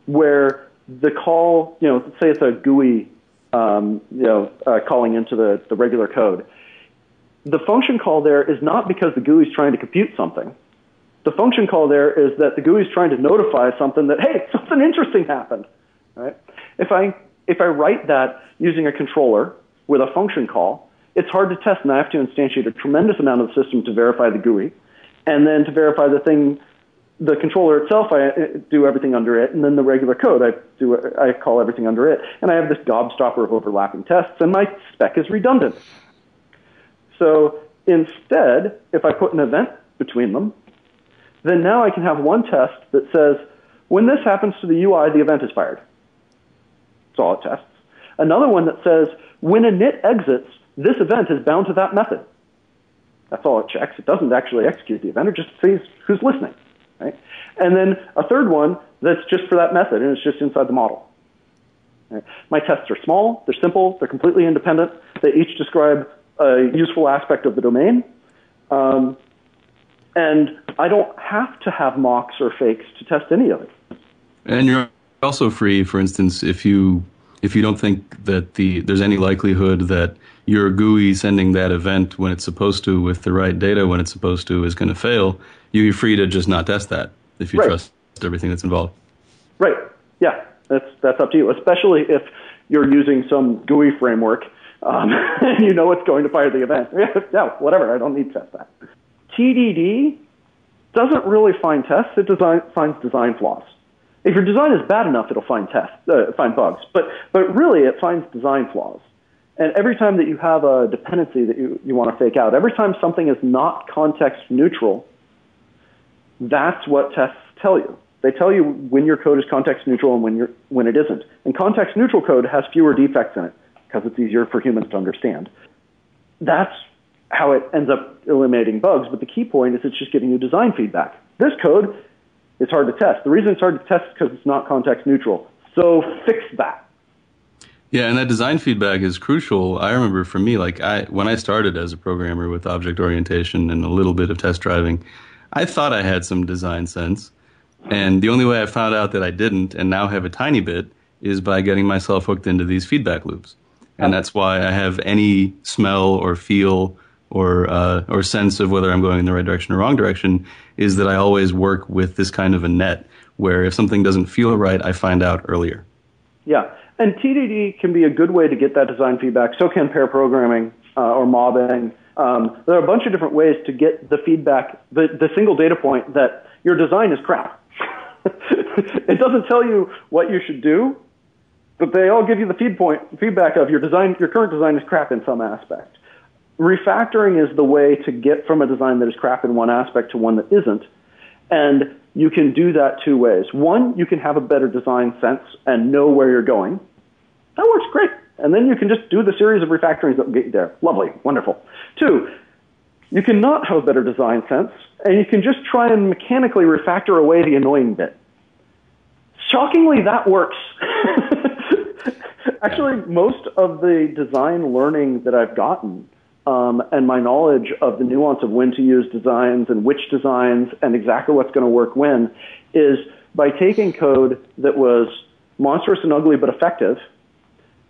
where the call, say it's a GUI, calling into the regular code, the function call there is not because the GUI is trying to compute something. The function call there is that the GUI is trying to notify something that, hey, something interesting happened. Right? If I write that using a controller with a function call, it's hard to test, and I have to instantiate a tremendous amount of the system to verify the GUI, and then to verify the thing, the controller itself, I do everything under it, and then the regular code, I call everything under it, and I have this gobstopper of overlapping tests, and my spec is redundant. So instead, if I put an event between them, then now I can have one test that says, when this happens to the UI, the event is fired. That's all it tests. Another one that says, when a init exits, this event is bound to that method. That's all it checks. It doesn't actually execute the event. It just sees who's listening. Right? And then a third one that's just for that method, and it's just inside the model. Right? My tests are small. They're simple. They're completely independent. They each describe a useful aspect of the domain. And I don't have to have mocks or fakes to test any of it. And you're also free, for instance, if you don't think that there's any likelihood that your GUI sending that event when it's supposed to with the right data when it's supposed to is going to fail, you're free to just not test that if you trust everything that's involved. Right. Yeah. That's up to you, especially if you're using some GUI framework, and you know it's going to fire the event. No, whatever, I don't need to test that. TDD doesn't really find tests. It finds design flaws. If your design is bad enough, it'll find find bugs. But really, it finds design flaws. And every time that you have a dependency that you want to fake out, every time something is not context neutral, that's what tests tell you. They tell you when your code is context neutral and when it isn't. And context neutral code has fewer defects in it because it's easier for humans to understand. That's how it ends up eliminating bugs. But the key point is it's just giving you design feedback. This code is hard to test. The reason it's hard to test is because it's not context neutral. So fix that. Yeah, and that design feedback is crucial. I remember for me, when I started as a programmer with object orientation and a little bit of test driving, I thought I had some design sense. And the only way I found out that I didn't and now have a tiny bit is by getting myself hooked into these feedback loops. And that's why I have any smell or feel or sense of whether I'm going in the right direction or wrong direction is that I always work with this kind of a net where if something doesn't feel right, I find out earlier. Yeah. And TDD can be a good way to get that design feedback. So can pair programming or mobbing. There are a bunch of different ways to get the feedback, the single data point that your design is crap. It doesn't tell you what you should do, but they all give you the feedback of your current design is crap in some aspect. Refactoring is the way to get from a design that is crap in one aspect to one that isn't. And you can do that two ways. One, you can have a better design sense and know where you're going. That works great. And then you can just do the series of refactorings that will get you there. Lovely. Wonderful. Two, you cannot have a better design sense, and you can just try and mechanically refactor away the annoying bit. Shockingly, that works. Actually, most of the design learning that I've gotten and my knowledge of the nuance of when to use designs and which designs and exactly what's going to work when is by taking code that was monstrous and ugly but effective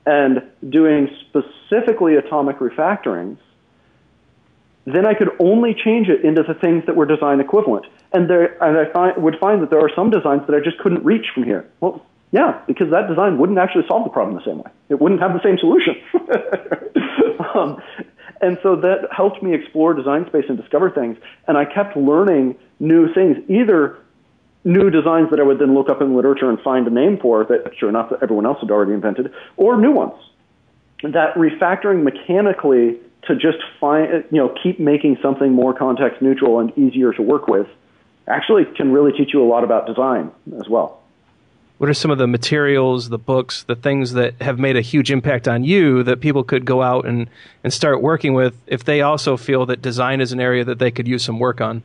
and doing specifically atomic refactorings, then I could only change it into the things that were design equivalent. And I would find that there are some designs that I just couldn't reach from here. Well, yeah, because that design wouldn't actually solve the problem the same way. It wouldn't have the same solution. And so that helped me explore design space and discover things. And I kept learning new things, either new designs that I would then look up in literature and find a name for that, sure enough, that everyone else had already invented, or new ones. That refactoring mechanically to just keep making something more context neutral and easier to work with actually can really teach you a lot about design as well. What are some of the materials, the books, the things that have made a huge impact on you that people could go out and start working with if they also feel that design is an area that they could use some work on?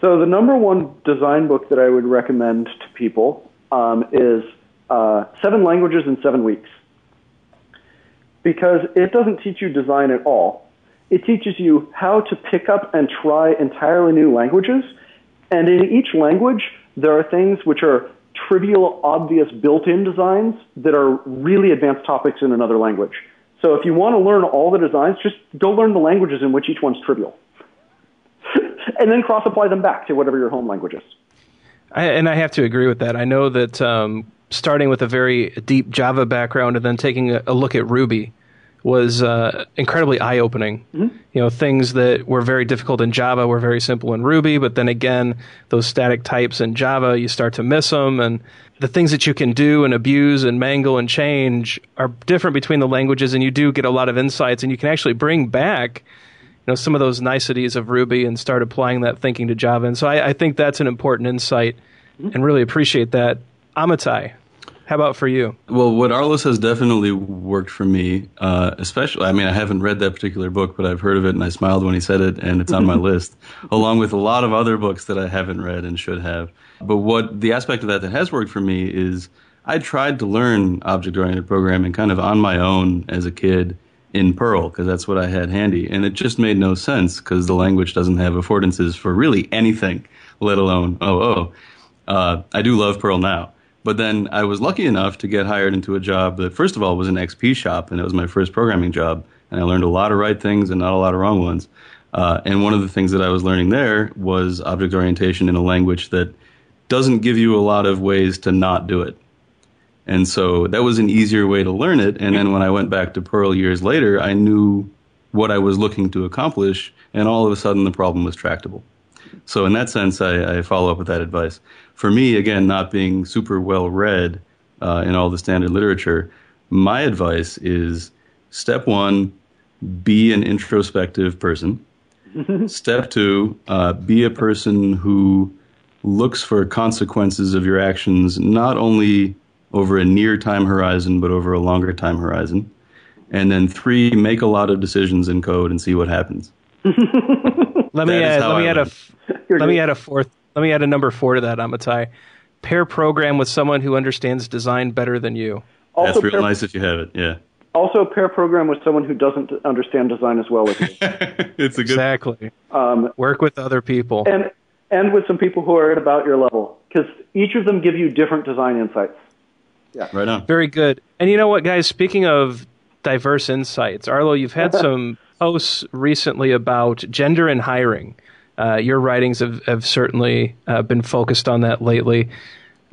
So the number one design book that I would recommend to people is 7 Languages in 7 Weeks, because it doesn't teach you design at all. It teaches you how to pick up and try entirely new languages, and in each language there are things which are trivial, obvious, built-in designs that are really advanced topics in another language. So if you want to learn all the designs, just go learn the languages in which each one's trivial. And then cross-apply them back to whatever your home language is. I have to agree with that. I know that starting with a very deep Java background and then taking a look at Ruby was incredibly eye-opening. Mm-hmm. Things that were very difficult in Java were very simple in Ruby, but then again, those static types in Java, you start to miss them, and the things that you can do and abuse and mangle and change are different between the languages, and you do get a lot of insights, and you can actually bring back some of those niceties of Ruby and start applying that thinking to Java. And so I think that's an important insight, mm-hmm. and really appreciate that. Amitai, how about for you? Well, what Arlo has definitely worked for me, especially, I haven't read that particular book, but I've heard of it and I smiled when he said it, and it's on my list, along with a lot of other books that I haven't read and should have. But what the aspect of that has worked for me is I tried to learn object-oriented programming kind of on my own as a kid in Perl, because that's what I had handy. And it just made no sense because the language doesn't have affordances for really anything, let alone OO. I do love Perl now. But then I was lucky enough to get hired into a job that, first of all, was an XP shop, and it was my first programming job. And I learned a lot of right things and not a lot of wrong ones. And one of the things that I was learning there was object orientation in a language that doesn't give you a lot of ways to not do it. And so that was an easier way to learn it. And then when I went back to Perl years later, I knew what I was looking to accomplish, and all of a sudden the problem was tractable. So in that sense, I follow up with that advice. For me, again, not being super well read in all the standard literature, my advice is step one, be an introspective person. Step two, be a person who looks for consequences of your actions, not only over a near time horizon, but over a longer time horizon. And then three, make a lot of decisions in code and see what happens. Let me add a number four to that, Amitai. Pair program with someone who understands design better than you. Also, that's real nice if you have it, yeah. Also, pair program with someone who doesn't understand design as well as you. It's a good exactly. Work with other people and with some people who are at about your level, because each of them give you different design insights. Yeah, right on. Very good. And you know what, guys? Speaking of diverse insights, Arlo, you've had some posts recently about gender and hiring. Your writings have certainly been focused on that lately.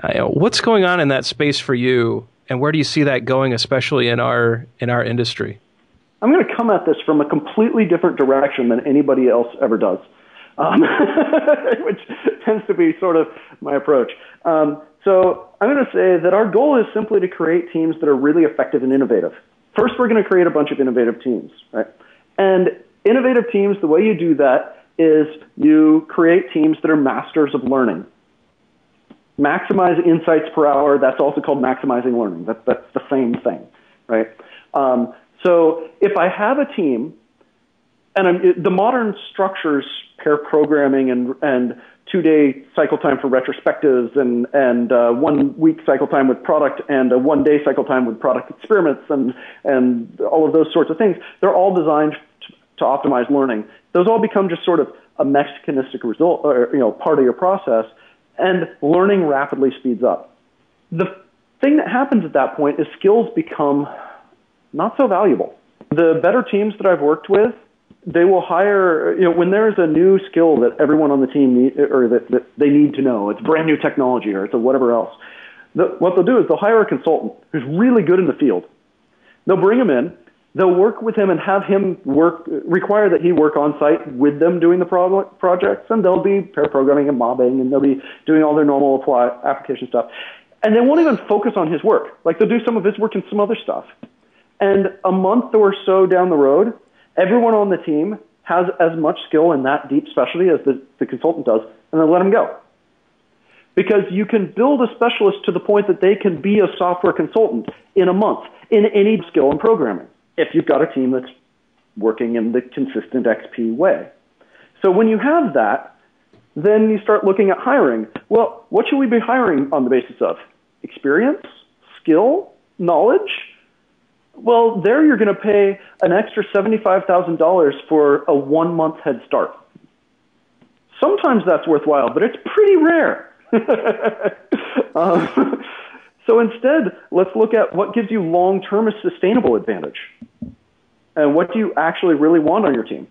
What's going on in that space for you, and where do you see that going, especially in our industry? I'm going to come at this from a completely different direction than anybody else ever does, which tends to be sort of my approach. So I'm going to say that our goal is simply to create teams that are really effective and innovative. First, we're going to create a bunch of innovative teams, right? And innovative teams, the way you do that is you create teams that are masters of learning. Maximize insights per hour, that's also called maximizing learning. That's the same thing, right? So if I have a team, and the modern structures, pair programming and two-day cycle time for retrospectives and 1 week cycle time with product and a 1 day cycle time with product experiments and all of those sorts of things, they're all designed to optimize learning. Those all become just sort of a mechanistic result, or, you know, part of your process, and learning rapidly speeds up. The thing that happens at that point is skills become not so valuable. The better teams that I've worked with, they will hire, you know, when there's a new skill that everyone on the team need, or that they need to know, it's brand new technology or it's a whatever else, what they'll do is they'll hire a consultant who's really good in the field. They'll bring him in, they'll work with him and have him require that he work on site with them doing the projects, and they'll be pair programming and mobbing, and they'll be doing all their normal application stuff. And they won't even focus on his work. Like, they'll do some of his work and some other stuff. And a month or so down the road, everyone on the team has as much skill in that deep specialty as the consultant does, and then let them go. Because you can build a specialist to the point that they can be a software consultant in a month in any skill in programming, if you've got a team that's working in the consistent XP way. So when you have that, then you start looking at hiring. Well, what should we be hiring on the basis of? Experience, skill, knowledge? Well, there you're going to pay an extra $75,000 for a 1 month head start. Sometimes that's worthwhile, but it's pretty rare. So instead, let's look at what gives you long-term sustainable advantage and what do you actually really want on your team.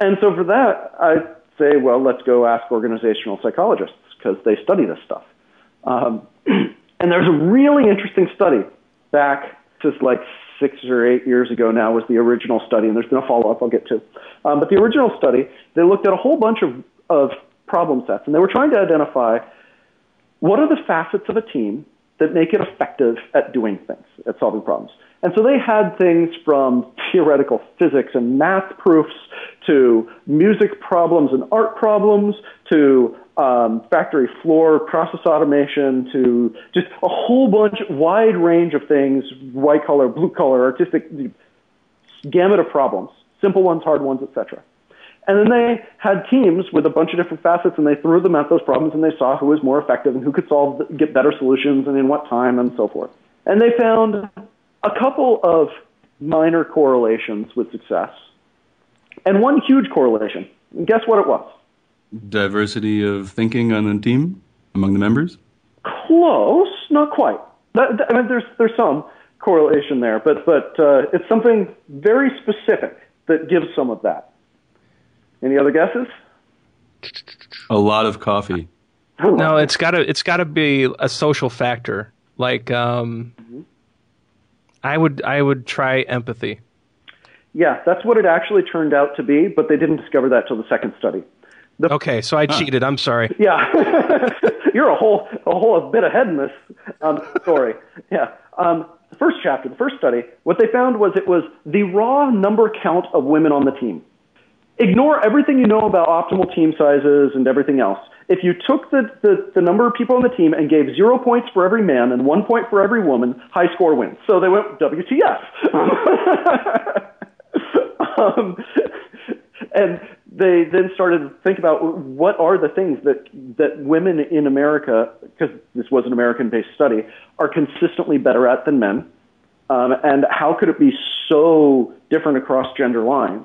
And so for that, I say, well, let's go ask organizational psychologists because they study this stuff. And there's a really interesting study back just like 6 or 8 years ago now was the original study, and there's been a follow-up I'll get to. But the original study, they looked at a whole bunch of problem sets, and they were trying to identify what are the facets of a team that make it effective at doing things, at solving problems. And so they had things from theoretical physics and math proofs to music problems and art problems to factory floor process automation to just a whole bunch, wide range of things, white collar, blue collar, artistic, gamut of problems, simple ones, hard ones, etc. And then they had teams with a bunch of different facets, and they threw them at those problems, and they saw who was more effective and who could get better solutions and in what time and so forth. And they found a couple of minor correlations with success and one huge correlation. And guess what it was? Diversity of thinking on the team among the members? Close, not quite. I mean, there's some correlation there, but it's something very specific that gives some of that. Any other guesses? A lot of coffee. No, it's gotta be a social factor. Like, I would try empathy. Yeah, that's what it actually turned out to be, but they didn't discover that till the second study. Okay, so I cheated. I'm sorry. Yeah, you're a whole bit ahead in this story. Yeah, the first chapter, the first study, what they found was it was the raw number count of women on the team. Ignore everything you know about optimal team sizes and everything else. If you took the number of people on the team and gave 0 points for every man and 1 point for every woman, high score wins. So they went, WTF. And they then started to think about what are the things that women in America, because this was an American-based study, are consistently better at than men, and how could it be so different across gender lines?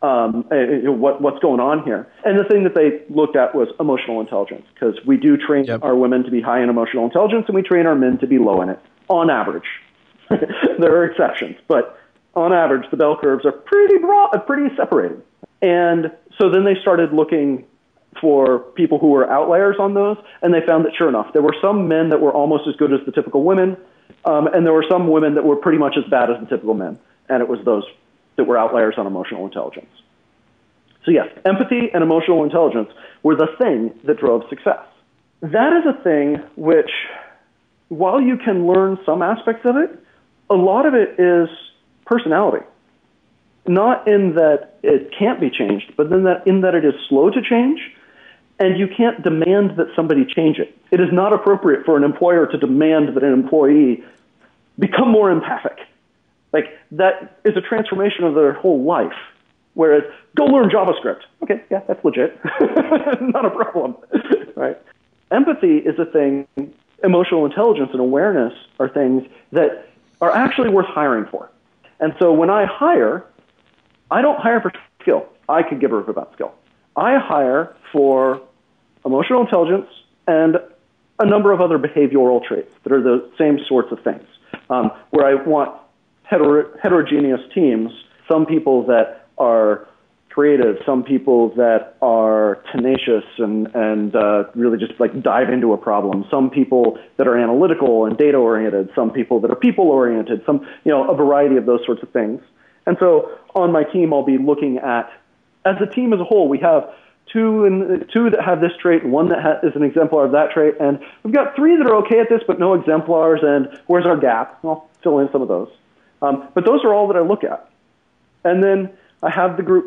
What's going on here? And the thing that they looked at was emotional intelligence, because we do train our women to be high in emotional intelligence, and we train our men to be low in it, on average. There are exceptions, but on average, the bell curves are pretty separated. And so then they started looking for people who were outliers on those, and they found that, sure enough, there were some men that were almost as good as the typical women, and there were some women that were pretty much as bad as the typical men, and it was those that were outliers on emotional intelligence. So yes, empathy and emotional intelligence were the thing that drove success. That is a thing which, while you can learn some aspects of it, a lot of it is personality. Not in that it can't be changed, but in that it is slow to change, and you can't demand that somebody change it. It is not appropriate for an employer to demand that an employee become more empathic. Like, that is a transformation of their whole life. Whereas, go learn JavaScript. Okay, yeah, that's legit. Not a problem, right? Empathy is a thing, emotional intelligence and awareness are things that are actually worth hiring for. And so when I hire, I don't hire for skill. I could give a rip about skill. I hire for emotional intelligence and a number of other behavioral traits that are the same sorts of things, where I want heterogeneous teams, some people that are creative, some people that are tenacious and really just like dive into a problem, some people that are analytical and data-oriented, some people that are people-oriented, some, a variety of those sorts of things. And so on my team, I'll be looking at, as a team as a whole, we have two that have this trait, one that is an exemplar of that trait, and we've got three that are okay at this but no exemplars, and where's our gap? I'll fill in some of those. But those are all that I look at. And then I have the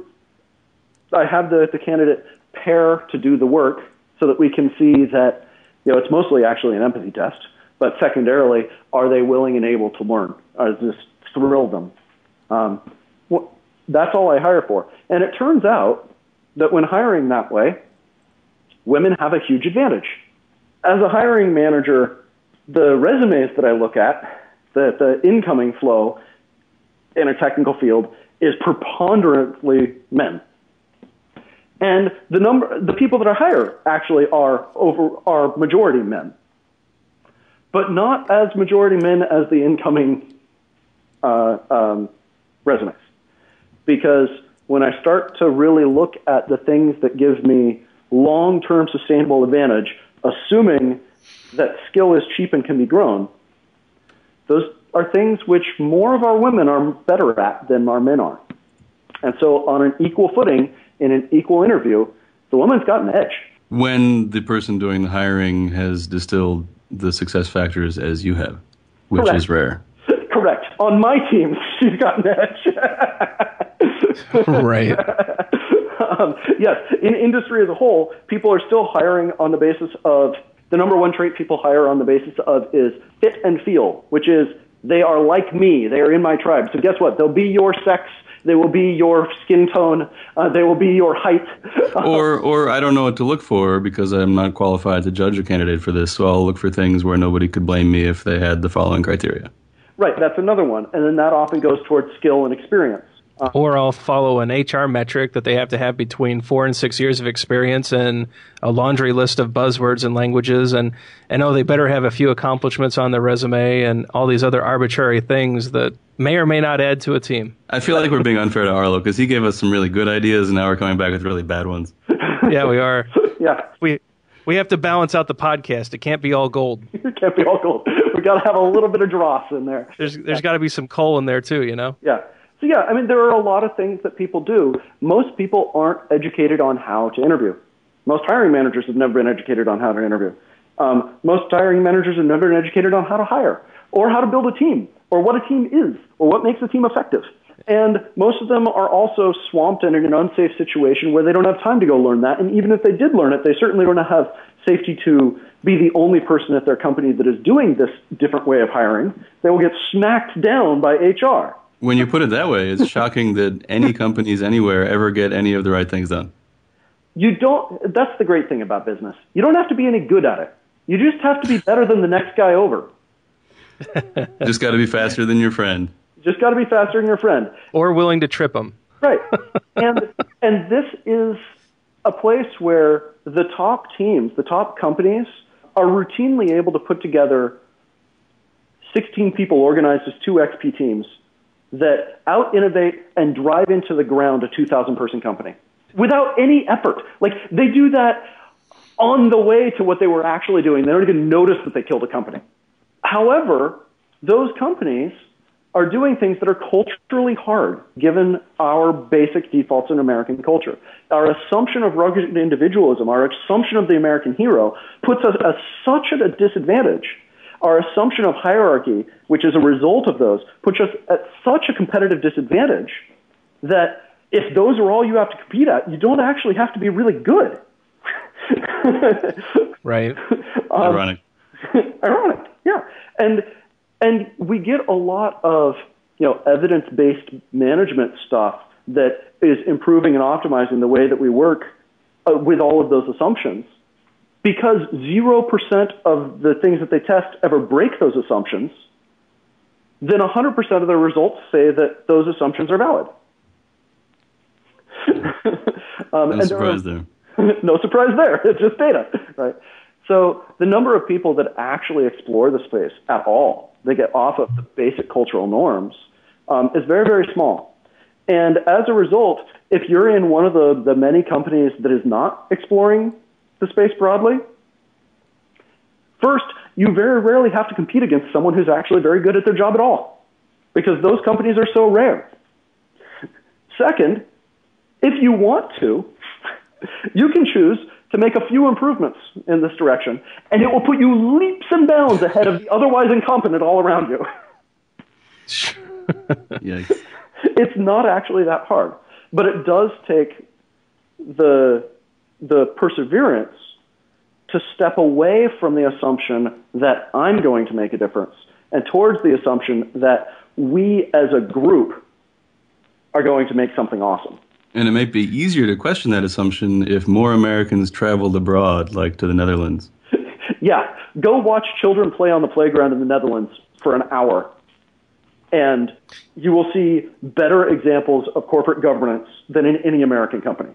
candidate pair to do the work so that we can see that, it's mostly actually an empathy test, but secondarily, are they willing and able to learn? Does this thrill them? That's all I hire for. And it turns out that when hiring that way, women have a huge advantage. As a hiring manager, the resumes that I look at, the incoming flow in a technical field is preponderantly men. And the people that I hire actually are majority men, but not as majority men as the incoming resumes. Because when I start to really look at the things that give me long-term sustainable advantage, assuming that skill is cheap and can be grown, those are things which more of our women are better at than our men are. And so on an equal footing, in an equal interview, the woman's got an edge. When the person doing the hiring has distilled the success factors as you have, which is rare. Correct. On my team, she's got an edge. Right. Yes, in industry as a whole, people are still hiring on the basis of, the number one trait people hire on the basis of is fit and feel, which is they are like me, they are in my tribe. So guess what? They'll be your sex, they will be your skin tone, they will be your height. Or I don't know what to look for because I'm not qualified to judge a candidate for this, so I'll look for things where nobody could blame me if they had the following criteria. Right, that's another one. And then that often goes towards skill and experience. Or I'll follow an HR metric that they have to have between 4 and 6 years of experience and a laundry list of buzzwords and languages. And they better have a few accomplishments on their resume and all these other arbitrary things that may or may not add to a team. I feel like we're being unfair to Arlo because he gave us some really good ideas and now we're coming back with really bad ones. Yeah, we are. Yeah. We have to balance out the podcast. It can't be all gold. It can't be all gold. We got to have a little bit of dross in there. There's got to be some coal in there too, you know? Yeah. So yeah, I mean, there are a lot of things that people do. Most people aren't educated on how to interview. Most hiring managers have never been educated on how to interview. Most hiring managers have never been educated on how to hire or how to build a team or what a team is or what makes a team effective. And most of them are also swamped and in an unsafe situation where they don't have time to go learn that. And even if they did learn it, they certainly don't have safety to be the only person at their company that is doing this different way of hiring. They will get smacked down by HR. When you put it that way, it's shocking that any companies anywhere ever get any of the right things done. You don't. That's the great thing about business. You don't have to be any good at it. You just have to be better than the next guy over. Just got to be faster than your friend. Just got to be faster than your friend. Or willing to trip them. Right. And this is a place where the top teams, the top companies, are routinely able to put together 16 people organized as two XP teams that out-innovate and drive into the ground a 2,000-person company without any effort. Like, they do that on the way to what they were actually doing. They don't even notice that they killed a company. However, those companies are doing things that are culturally hard, given our basic defaults in American culture. Our assumption of rugged individualism, our assumption of the American hero, puts us at such a disadvantage. Our assumption of hierarchy, which is a result of those, puts us at such a competitive disadvantage that if those are all you have to compete at, you don't actually have to be really good. Right. Ironic. Ironic, yeah. And we get a lot of, you know, evidence-based management stuff that is improving and optimizing the way that we work with all of those assumptions, because 0% of the things that they test ever break those assumptions. Then 100% of the results say that those assumptions are valid. No surprise there. No surprise there. It's just data, right? So the number of people that actually explore the space at all, they get off of the basic cultural norms, is very, very small. And as a result, if you're in one of the many companies that is not exploring the space broadly, first, you very rarely have to compete against someone who's actually very good at their job at all, because those companies are so rare. Second, if you want to, you can choose to make a few improvements in this direction, and it will put you leaps and bounds ahead of the otherwise incompetent all around you. Yikes. It's not actually that hard, but it does take the perseverance to step away from the assumption that I'm going to make a difference and towards the assumption that we as a group are going to make something awesome. And it might be easier to question that assumption if more Americans traveled abroad, like to the Netherlands. Yeah. Go watch children play on the playground in the Netherlands for an hour, and you will see better examples of corporate governance than in any American company.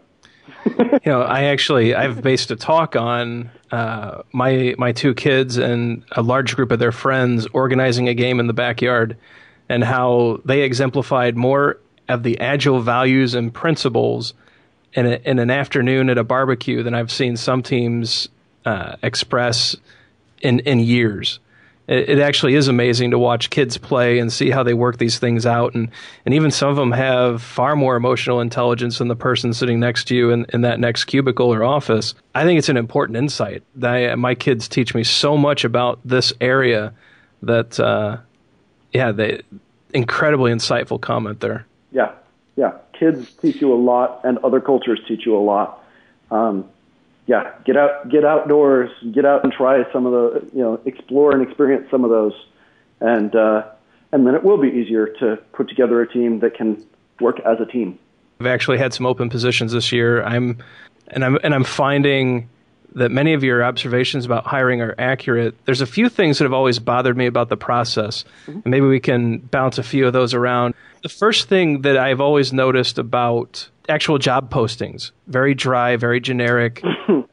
You know, I've based a talk on my two kids and a large group of their friends organizing a game in the backyard, and how they exemplified more of the agile values and principles in an afternoon at a barbecue than I've seen some teams express in years. It actually is amazing to watch kids play and see how they work these things out. And even some of them have far more emotional intelligence than the person sitting next to you in that next cubicle or office. I think it's an important insight. My kids teach me so much about this area that, incredibly insightful comment there. Yeah, yeah. Kids teach you a lot, and other cultures teach you a lot. Get outdoors, get out and try some of the, explore and experience some of those, and then it will be easier to put together a team that can work as a team. I've actually had some open positions this year. I'm finding that many of your observations about hiring are accurate. There's a few things that have always bothered me about the process, and maybe we can bounce a few of those around. The first thing that I've always noticed about actual job postings, very dry, very generic,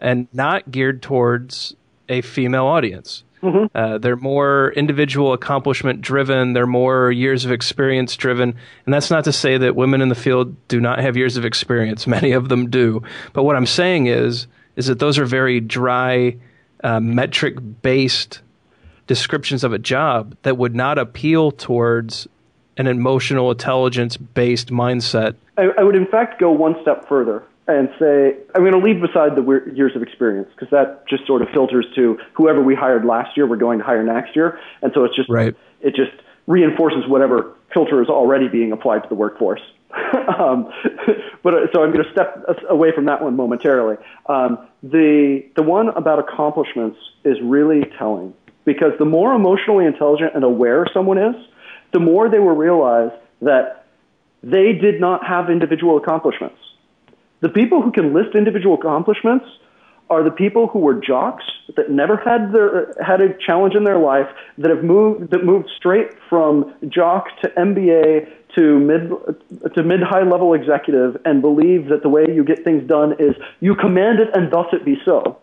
and not geared towards a female audience. Mm-hmm. They're more individual accomplishment driven. They're more years of experience driven. And that's not to say that women in the field do not have years of experience. Many of them do. But what I'm saying is that those are very dry, metric-based descriptions of a job that would not appeal towards an emotional intelligence-based mindset? I would, in fact, go one step further and say, I'm going to leave beside the years of experience, because that just sort of filters to whoever we hired last year, we're going to hire next year. And so it's just, right. It just reinforces whatever filter is already being applied to the workforce. So I'm going to step away from that one momentarily. The one about accomplishments is really telling, because the more emotionally intelligent and aware someone is, the more they will realize that they did not have individual accomplishments. The people who can list individual accomplishments are the people who were jocks that never had a challenge in their life, that moved straight from jock to MBA to mid high level executive, and believe that the way you get things done is you command it and thus it be so.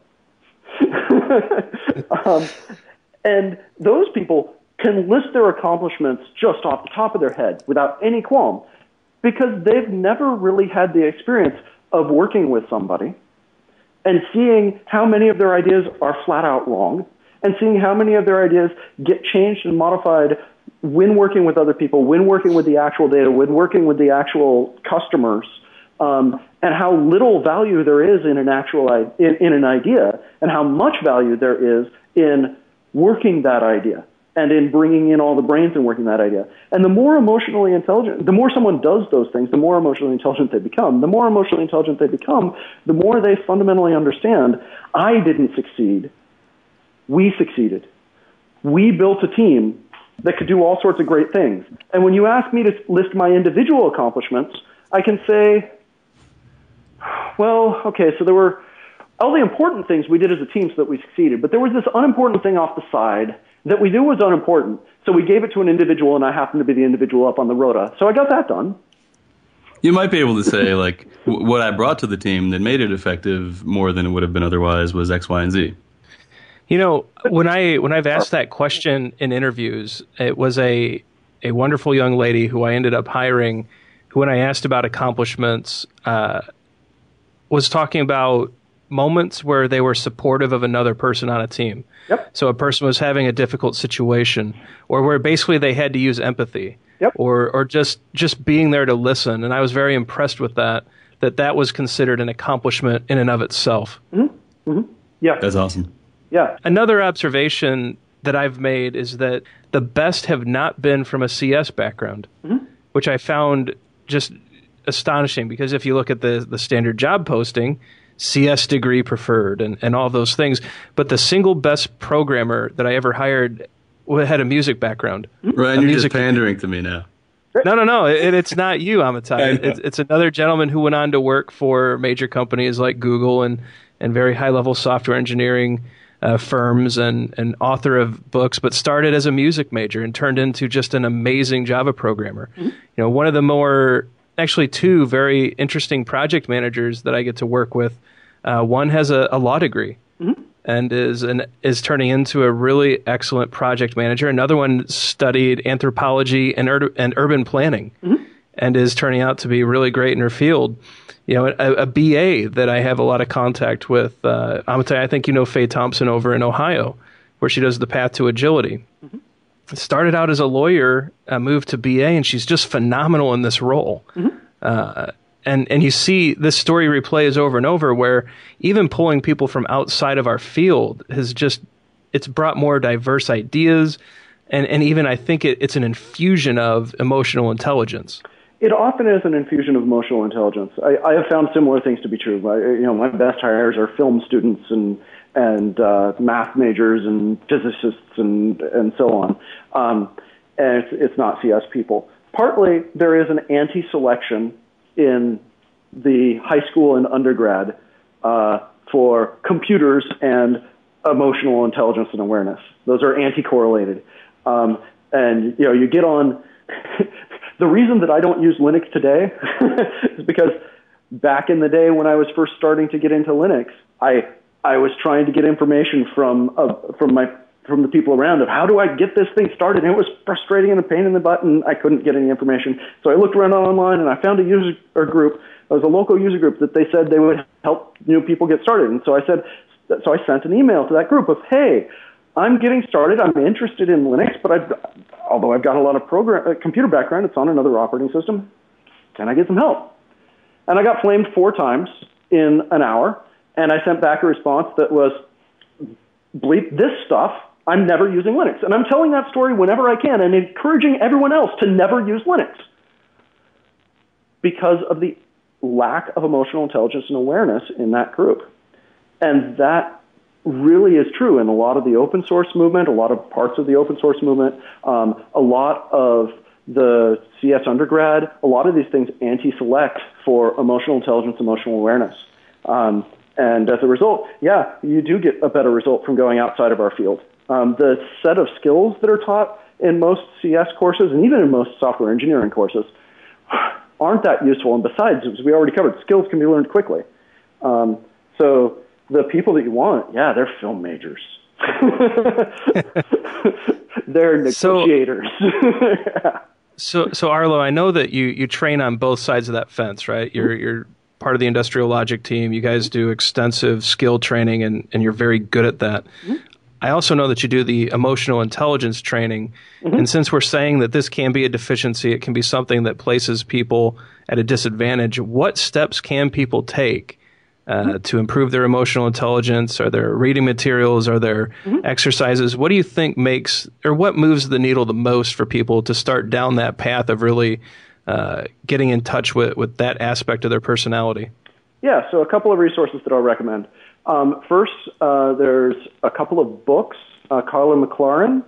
And those people can list their accomplishments just off the top of their head without any qualm, because they've never really had the experience of working with somebody and seeing how many of their ideas are flat out wrong, and seeing how many of their ideas get changed and modified when working with other people, when working with the actual data, when working with the actual customers, and how little value there is in an idea, and how much value there is in working that idea and in bringing in all the brains and working that idea. And the more emotionally intelligent, the more someone does those things, the more emotionally intelligent they become. The more emotionally intelligent they become, the more they fundamentally understand, I didn't succeed. We succeeded. We built a team that could do all sorts of great things. And when you ask me to list my individual accomplishments, I can say, well, okay, so there were all the important things we did as a team so that we succeeded, but there was this unimportant thing off the side that we knew was unimportant, so we gave it to an individual, and I happened to be the individual up on the rota. So I got that done. You might be able to say, like, what I brought to the team that made it effective more than it would have been otherwise was X, Y, and Z. You know, when I've asked that question in interviews, it was a wonderful young lady who I ended up hiring, who when I asked about accomplishments, was talking about moments where they were supportive of another person on a team. Yep. So a person was having a difficult situation, or where basically they had to use empathy, yep, or just being there to listen. And I was very impressed with that was considered an accomplishment in and of itself. Mm-hmm. Mm-hmm. Yeah. That's awesome. Yeah. Another observation that I've made is that the best have not been from a CS background, mm-hmm, which I found just astonishing, because if you look at the standard job posting, CS degree preferred and all those things, but the single best programmer that I ever hired had a music background. Ryan, you're just pandering to me now. No. It's not you, Amitai. It's another gentleman who went on to work for major companies like Google and very high-level software engineering firms, and author of books, but started as a music major and turned into just an amazing Java programmer. Mm-hmm. You know, one of the more, actually two very interesting project managers that I get to work with. One has a law degree, mm-hmm, and is turning into a really excellent project manager. Another one studied anthropology and urban planning, mm-hmm, and is turning out to be really great in her field. You know, a BA that I have a lot of contact with, Amitai, I think you know Faye Thompson over in Ohio, where she does the Path to Agility. Mm-hmm. Started out as a lawyer, moved to BA, and she's just phenomenal in this role. Mm-hmm. And you see this story replays over and over, where even pulling people from outside of our field it's brought more diverse ideas, and even I think it's an infusion of emotional intelligence. It often is an infusion of emotional intelligence. I have found similar things to be true. My best hires are film students and math majors and physicists and so on. And it's not CS people. Partly there is an anti-selection in the high school and undergrad for computers and emotional intelligence and awareness. Those are anti-correlated. And you know, you get on... The reason that I don't use Linux today is because back in the day when I was first starting to get into Linux, I was trying to get information from the people around of how do I get this thing started. And it was frustrating and a pain in the butt, and I couldn't get any information. So I looked around online and I found a user group. It was a local user group that they said they would help new people get started. And so I sent an email to that group of, hey, I'm getting started. I'm interested in Linux, but although I've got a lot of computer background, it's on another operating system. Can I get some help? And I got flamed 4 times in an hour, and I sent back a response that was, bleep this stuff, I'm never using Linux. And I'm telling that story whenever I can and encouraging everyone else to never use Linux because of the lack of emotional intelligence and awareness in that group. And that really is true in a lot of the open source movement, a lot of parts of the open source movement, a lot of the CS undergrad, a lot of these things anti-select for emotional intelligence, emotional awareness. And as a result, yeah, you do get a better result from going outside of our field. The set of skills that are taught in most CS courses and even in most software engineering courses aren't that useful. And besides, as we already covered, skills can be learned quickly. So the people that you want, yeah, they're film majors. They're negotiators. So Arlo, I know that you train on both sides of that fence, right? You're part of the Industrial Logic team. You guys do extensive skill training, and you're very good at that. Mm-hmm. I also know that you do the emotional intelligence training. Mm-hmm. And since we're saying that this can be a deficiency, it can be something that places people at a disadvantage, what steps can people take to improve their emotional intelligence? Are there reading materials? Are there exercises? What do you think makes, or what moves the needle the most for people to start down that path of really getting in touch with that aspect of their personality? Yeah, so a couple of resources that I'll recommend. First, there's a couple of books, Carlin McLaren,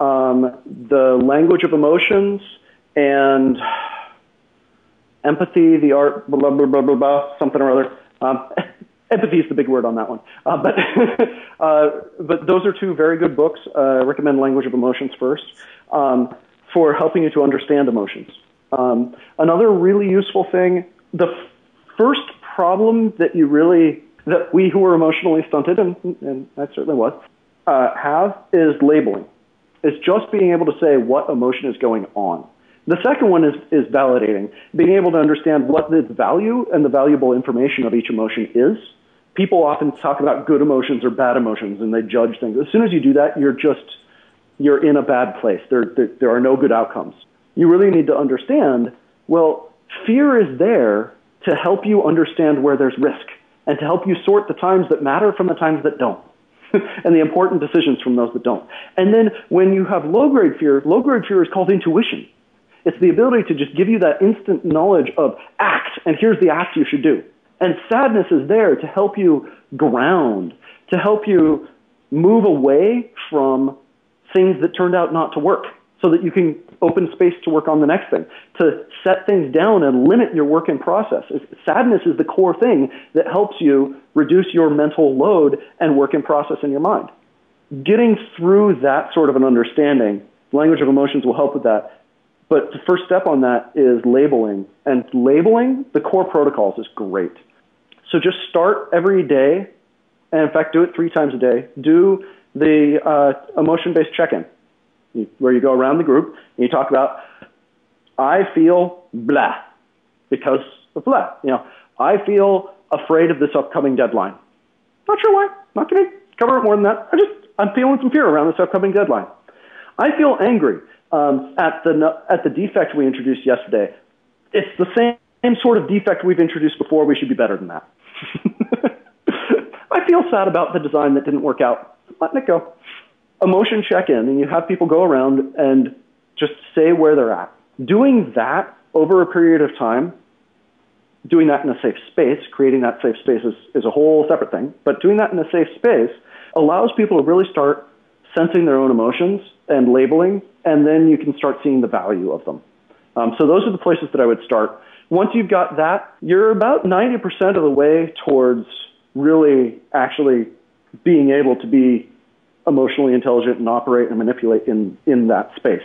The Language of Emotions, and Empathy, the Art, blah, blah, blah, blah, blah, something or other. Empathy is the big word on that one. But those are two very good books. I recommend Language of Emotions first for helping you to understand emotions. Another really useful thing, the first problem that we who are emotionally stunted, and I certainly was, have is labeling. It's just being able to say what emotion is going on. The second one is validating, being able to understand what the value and the valuable information of each emotion is. People often talk about good emotions or bad emotions, and they judge things. As soon as you do that, you're in a bad place. There are no good outcomes. You really need to understand, well, fear is there to help you understand where there's risk and to help you sort the times that matter from the times that don't and the important decisions from those that don't. And then when you have low-grade fear is called intuition. It's the ability to just give you that instant knowledge of act, and here's the act you should do. And sadness is there to help you ground, to help you move away from things that turned out not to work so that you can open space to work on the next thing, to set things down and limit your work in process. Sadness is the core thing that helps you reduce your mental load and work in process in your mind. Getting through that sort of an understanding, Language of Emotions will help with that. But the first step on that is labeling. And labeling the core protocols is great. So just start every day, and in fact, do it 3 times a day. Do the emotion-based check-in, where you go around the group, and you talk about, I feel blah, because of blah. You know, I feel afraid of this upcoming deadline. Not sure why. Not going to cover it more than that. I'm feeling some fear around this upcoming deadline. I feel angry. At the defect we introduced yesterday, it's the same sort of defect we've introduced before. We should be better than that. I feel sad about the design that didn't work out. Letting it go. Emotion check-in, and you have people go around and just say where they're at. Doing that over a period of time, doing that in a safe space, creating that safe space is a whole separate thing, but doing that in a safe space allows people to really start sensing their own emotions and labeling, and then you can start seeing the value of them. So those are the places that I would start. Once you've got that, you're about 90% of the way towards really actually being able to be emotionally intelligent and operate and manipulate in that space.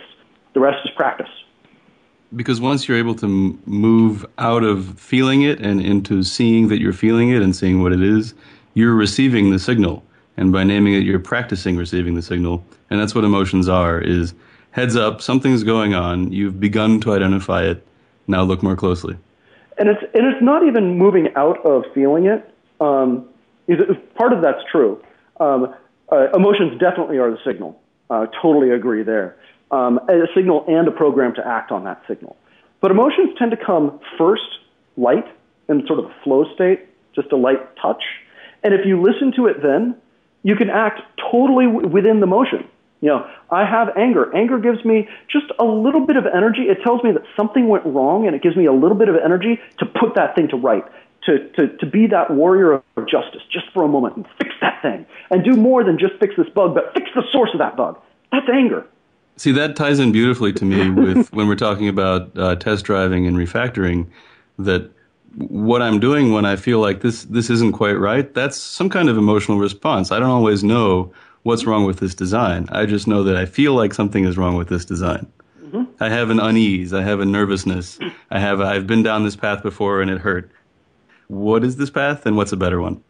The rest is practice. Because once you're able to move out of feeling it and into seeing that you're feeling it and seeing what it is, you're receiving the signal. And by naming it, you're practicing receiving the signal. And that's what emotions are, is heads up, something's going on. You've begun to identify it. Now look more closely. And it's not even moving out of feeling it. Part of that's true. Emotions definitely are the signal. Totally agree there. A signal and a program to act on that signal. But emotions tend to come first, light, in sort of a flow state, just a light touch. And if you listen to it then, you can act totally within the motion. You know, I have anger. Anger gives me just a little bit of energy. It tells me that something went wrong, and it gives me a little bit of energy to put that thing to right, to be that warrior of justice just for a moment and fix that thing and do more than just fix this bug, but fix the source of that bug. That's anger. See, that ties in beautifully to me with when we're talking about test driving and refactoring, that what I'm doing when I feel like this isn't quite right, that's some kind of emotional response. I don't always know what's wrong with this design. I just know that I feel like something is wrong with this design. Mm-hmm. I have an unease. I have a nervousness. I've been down this path before and it hurt. What is this path and what's a better one?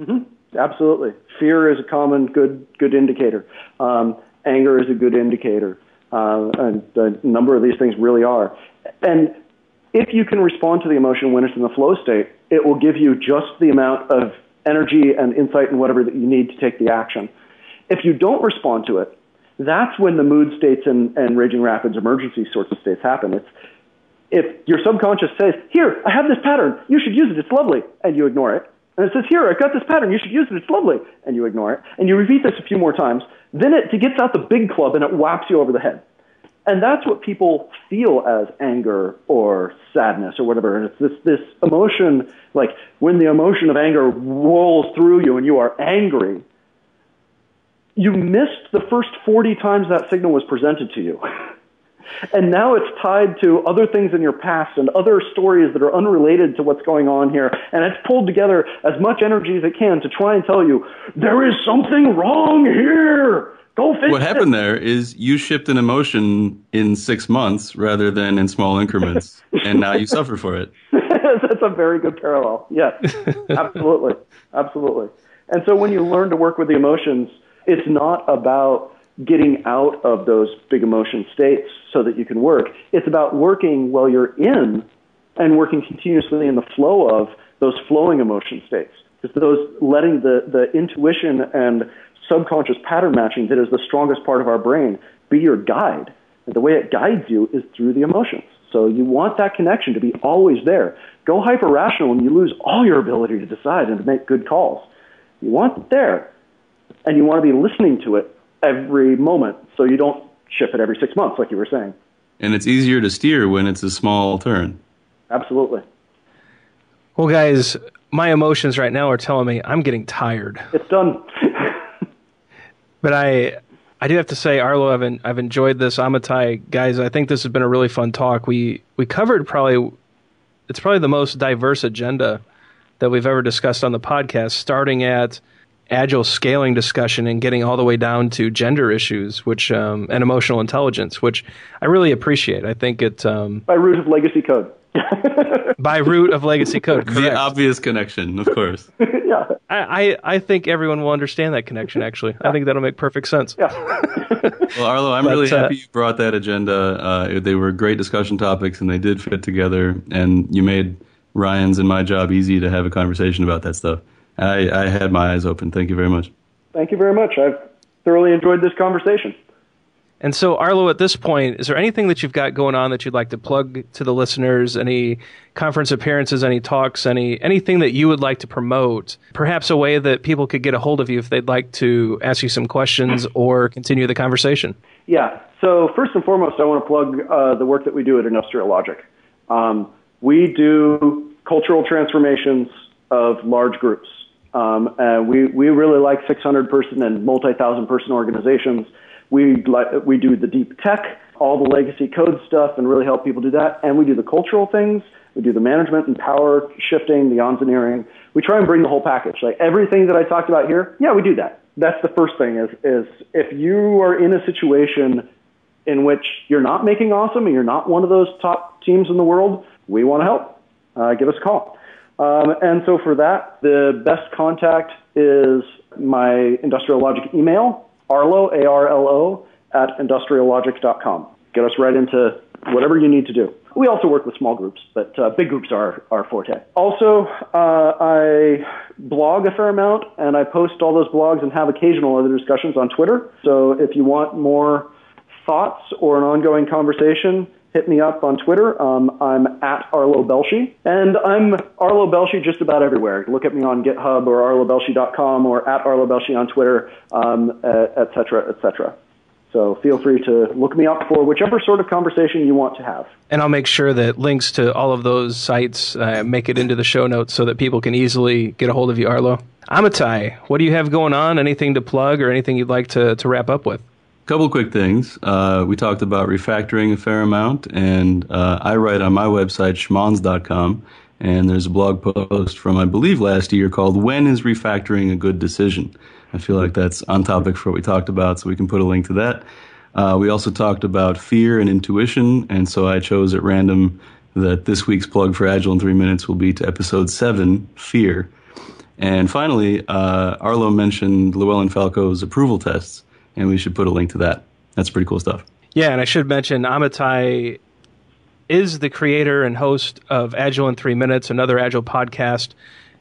Mm-hmm. Absolutely. Fear is a common good indicator. Anger is a good indicator. And a number of these things really are. And if you can respond to the emotion when it's in the flow state, it will give you just the amount of energy and insight and whatever that you need to take the action. If you don't respond to it, that's when the mood states and raging rapids emergency sorts of states happen. It's if your subconscious says, here, I have this pattern, you should use it, it's lovely, and you ignore it. And it says, here, I've got this pattern, you should use it, it's lovely, and you ignore it. And you repeat this a few more times. Then it gets out the big club and it whaps you over the head. And that's what people feel as anger or sadness or whatever. And it's this emotion, like when the emotion of anger rolls through you and you are angry, you missed the first 40 times that signal was presented to you. And now it's tied to other things in your past and other stories that are unrelated to what's going on here. And it's pulled together as much energy as it can to try and tell you, there is something wrong here. Go fix it. What happened there is you shipped an emotion in 6 months rather than in small increments, and now you suffer for it. That's a very good parallel. Yes, absolutely. Absolutely. And so when you learn to work with the emotions, it's not about getting out of those big emotion states so that you can work. It's about working while you're in and working continuously in the flow of those flowing emotion states. It's those letting the intuition and subconscious pattern matching that is the strongest part of our brain be your guide. And the way it guides you is through the emotions. So you want that connection to be always there. Go hyper-rational and you lose all your ability to decide and to make good calls. You want it there. And you want to be listening to it every moment so you don't ship it every 6 months, like you were saying. And it's easier to steer when it's a small turn. Absolutely. Well, guys, my emotions right now are telling me I'm getting tired. It's done. But I do have to say, Arlo, I've enjoyed this. Amitai, guys, I think this has been a really fun talk. We covered probably the most diverse agenda that we've ever discussed on the podcast, starting at agile scaling discussion and getting all the way down to gender issues, which and emotional intelligence, which I really appreciate. I think it by root of legacy code. By root of legacy code, correct. The obvious connection, of course. Yeah, I think everyone will understand that connection. Actually, yeah. I think that'll make perfect sense. Yeah. Well, Arlo, I'm really happy you brought that agenda. They were great discussion topics, and they did fit together. And you made Ryan's and my job easy to have a conversation about that stuff. I had my eyes open. Thank you very much. Thank you very much. I've thoroughly enjoyed this conversation. And so, Arlo, at this point, is there anything that you've got going on that you'd like to plug to the listeners? Any conference appearances, any talks, anything that you would like to promote? Perhaps a way that people could get a hold of you if they'd like to ask you some questions or continue the conversation? Yeah. So, first and foremost, I want to plug the work that we do at Industrial Logic. We do cultural transformations of large groups. We really like 600-person and multi-thousand-person organizations. We do the deep tech, all the legacy code stuff, and really help people do that. And we do the cultural things. We do the management and power shifting, the engineering. We try and bring the whole package. Like everything that I talked about here, yeah, we do that. That's the first thing is if you are in a situation in which you're not making awesome and you're not one of those top teams in the world, we want to help. Give us a call. And so for that, the best contact is my Industrial Logic email, Arlo, A-R-L-O, @industriallogic.com. Get us right into whatever you need to do. We also work with small groups, but big groups are our forte. Also, I blog a fair amount, and I post all those blogs and have occasional other discussions on Twitter. So if you want more thoughts or an ongoing conversation, hit me up on Twitter. I'm at Arlo Belshee, and I'm Arlo Belshee just about everywhere. Look at me on GitHub or arlobelshee.com or at Arlo Belshee on Twitter, et cetera, et cetera. So feel free to look me up for whichever sort of conversation you want to have. And I'll make sure that links to all of those sites make it into the show notes so that people can easily get a hold of you, Arlo. Amitai, what do you have going on? Anything to plug or anything you'd like to wrap up with? Couple quick things. We talked about refactoring a fair amount, and I write on my website, schmons.com, and there's a blog post from, I believe, last year called When is Refactoring a Good Decision? I feel like that's on topic for what we talked about, so we can put a link to that. We also talked about fear and intuition, and so I chose at random that this week's plug for Agile in 3 minutes will be to episode 7, Fear. And finally, Arlo mentioned Llewellyn Falco's approval tests, and we should put a link to that. That's pretty cool stuff. Yeah, and I should mention Amitai is the creator and host of Agile in 3 minutes, another Agile podcast.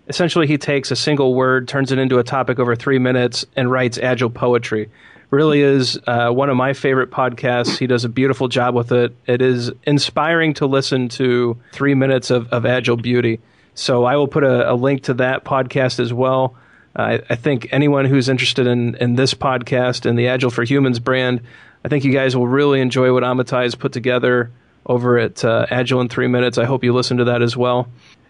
Essentially, he takes a single word, turns it into a topic over 3 minutes, and writes Agile poetry. Really is one of my favorite podcasts. He does a beautiful job with it. It is inspiring to listen to 3 minutes of Agile beauty. So I will put a link to that podcast as well. I think anyone who's interested in this podcast and the Agile for Humans brand, I think you guys will really enjoy what Amitai has put together over at Agile in 3 minutes. I hope you listen to that as well.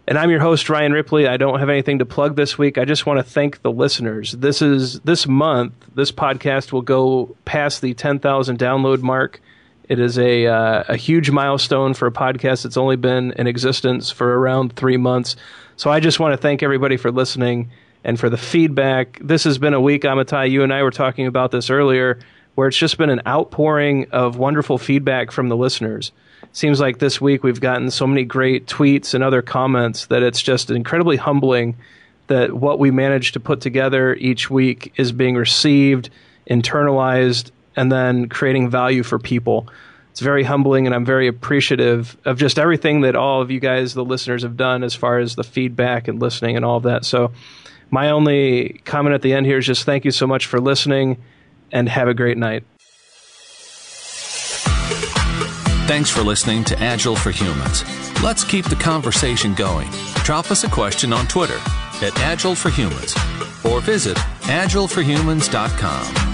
And I'm your host, Ryan Ripley. I don't have anything to plug this week. I just want to thank the listeners. This month, this podcast will go past the 10,000 download mark. It is a huge milestone for a podcast that's only been in existence for around 3 months. So I just want to thank everybody for listening and for the feedback. This has been a week, Amitai, you and I were talking about this earlier, where it's just been an outpouring of wonderful feedback from the listeners. Seems like this week we've gotten so many great tweets and other comments that it's just incredibly humbling that what we manage to put together each week is being received, internalized, and then creating value for people. It's very humbling, and I'm very appreciative of just everything that all of you guys, the listeners, have done as far as the feedback and listening and all of that. So my only comment at the end here is just thank you so much for listening, and have a great night. Thanks for listening to Agile for Humans. Let's keep the conversation going. Drop us a question on Twitter at Agile for Humans or visit agileforhumans.com.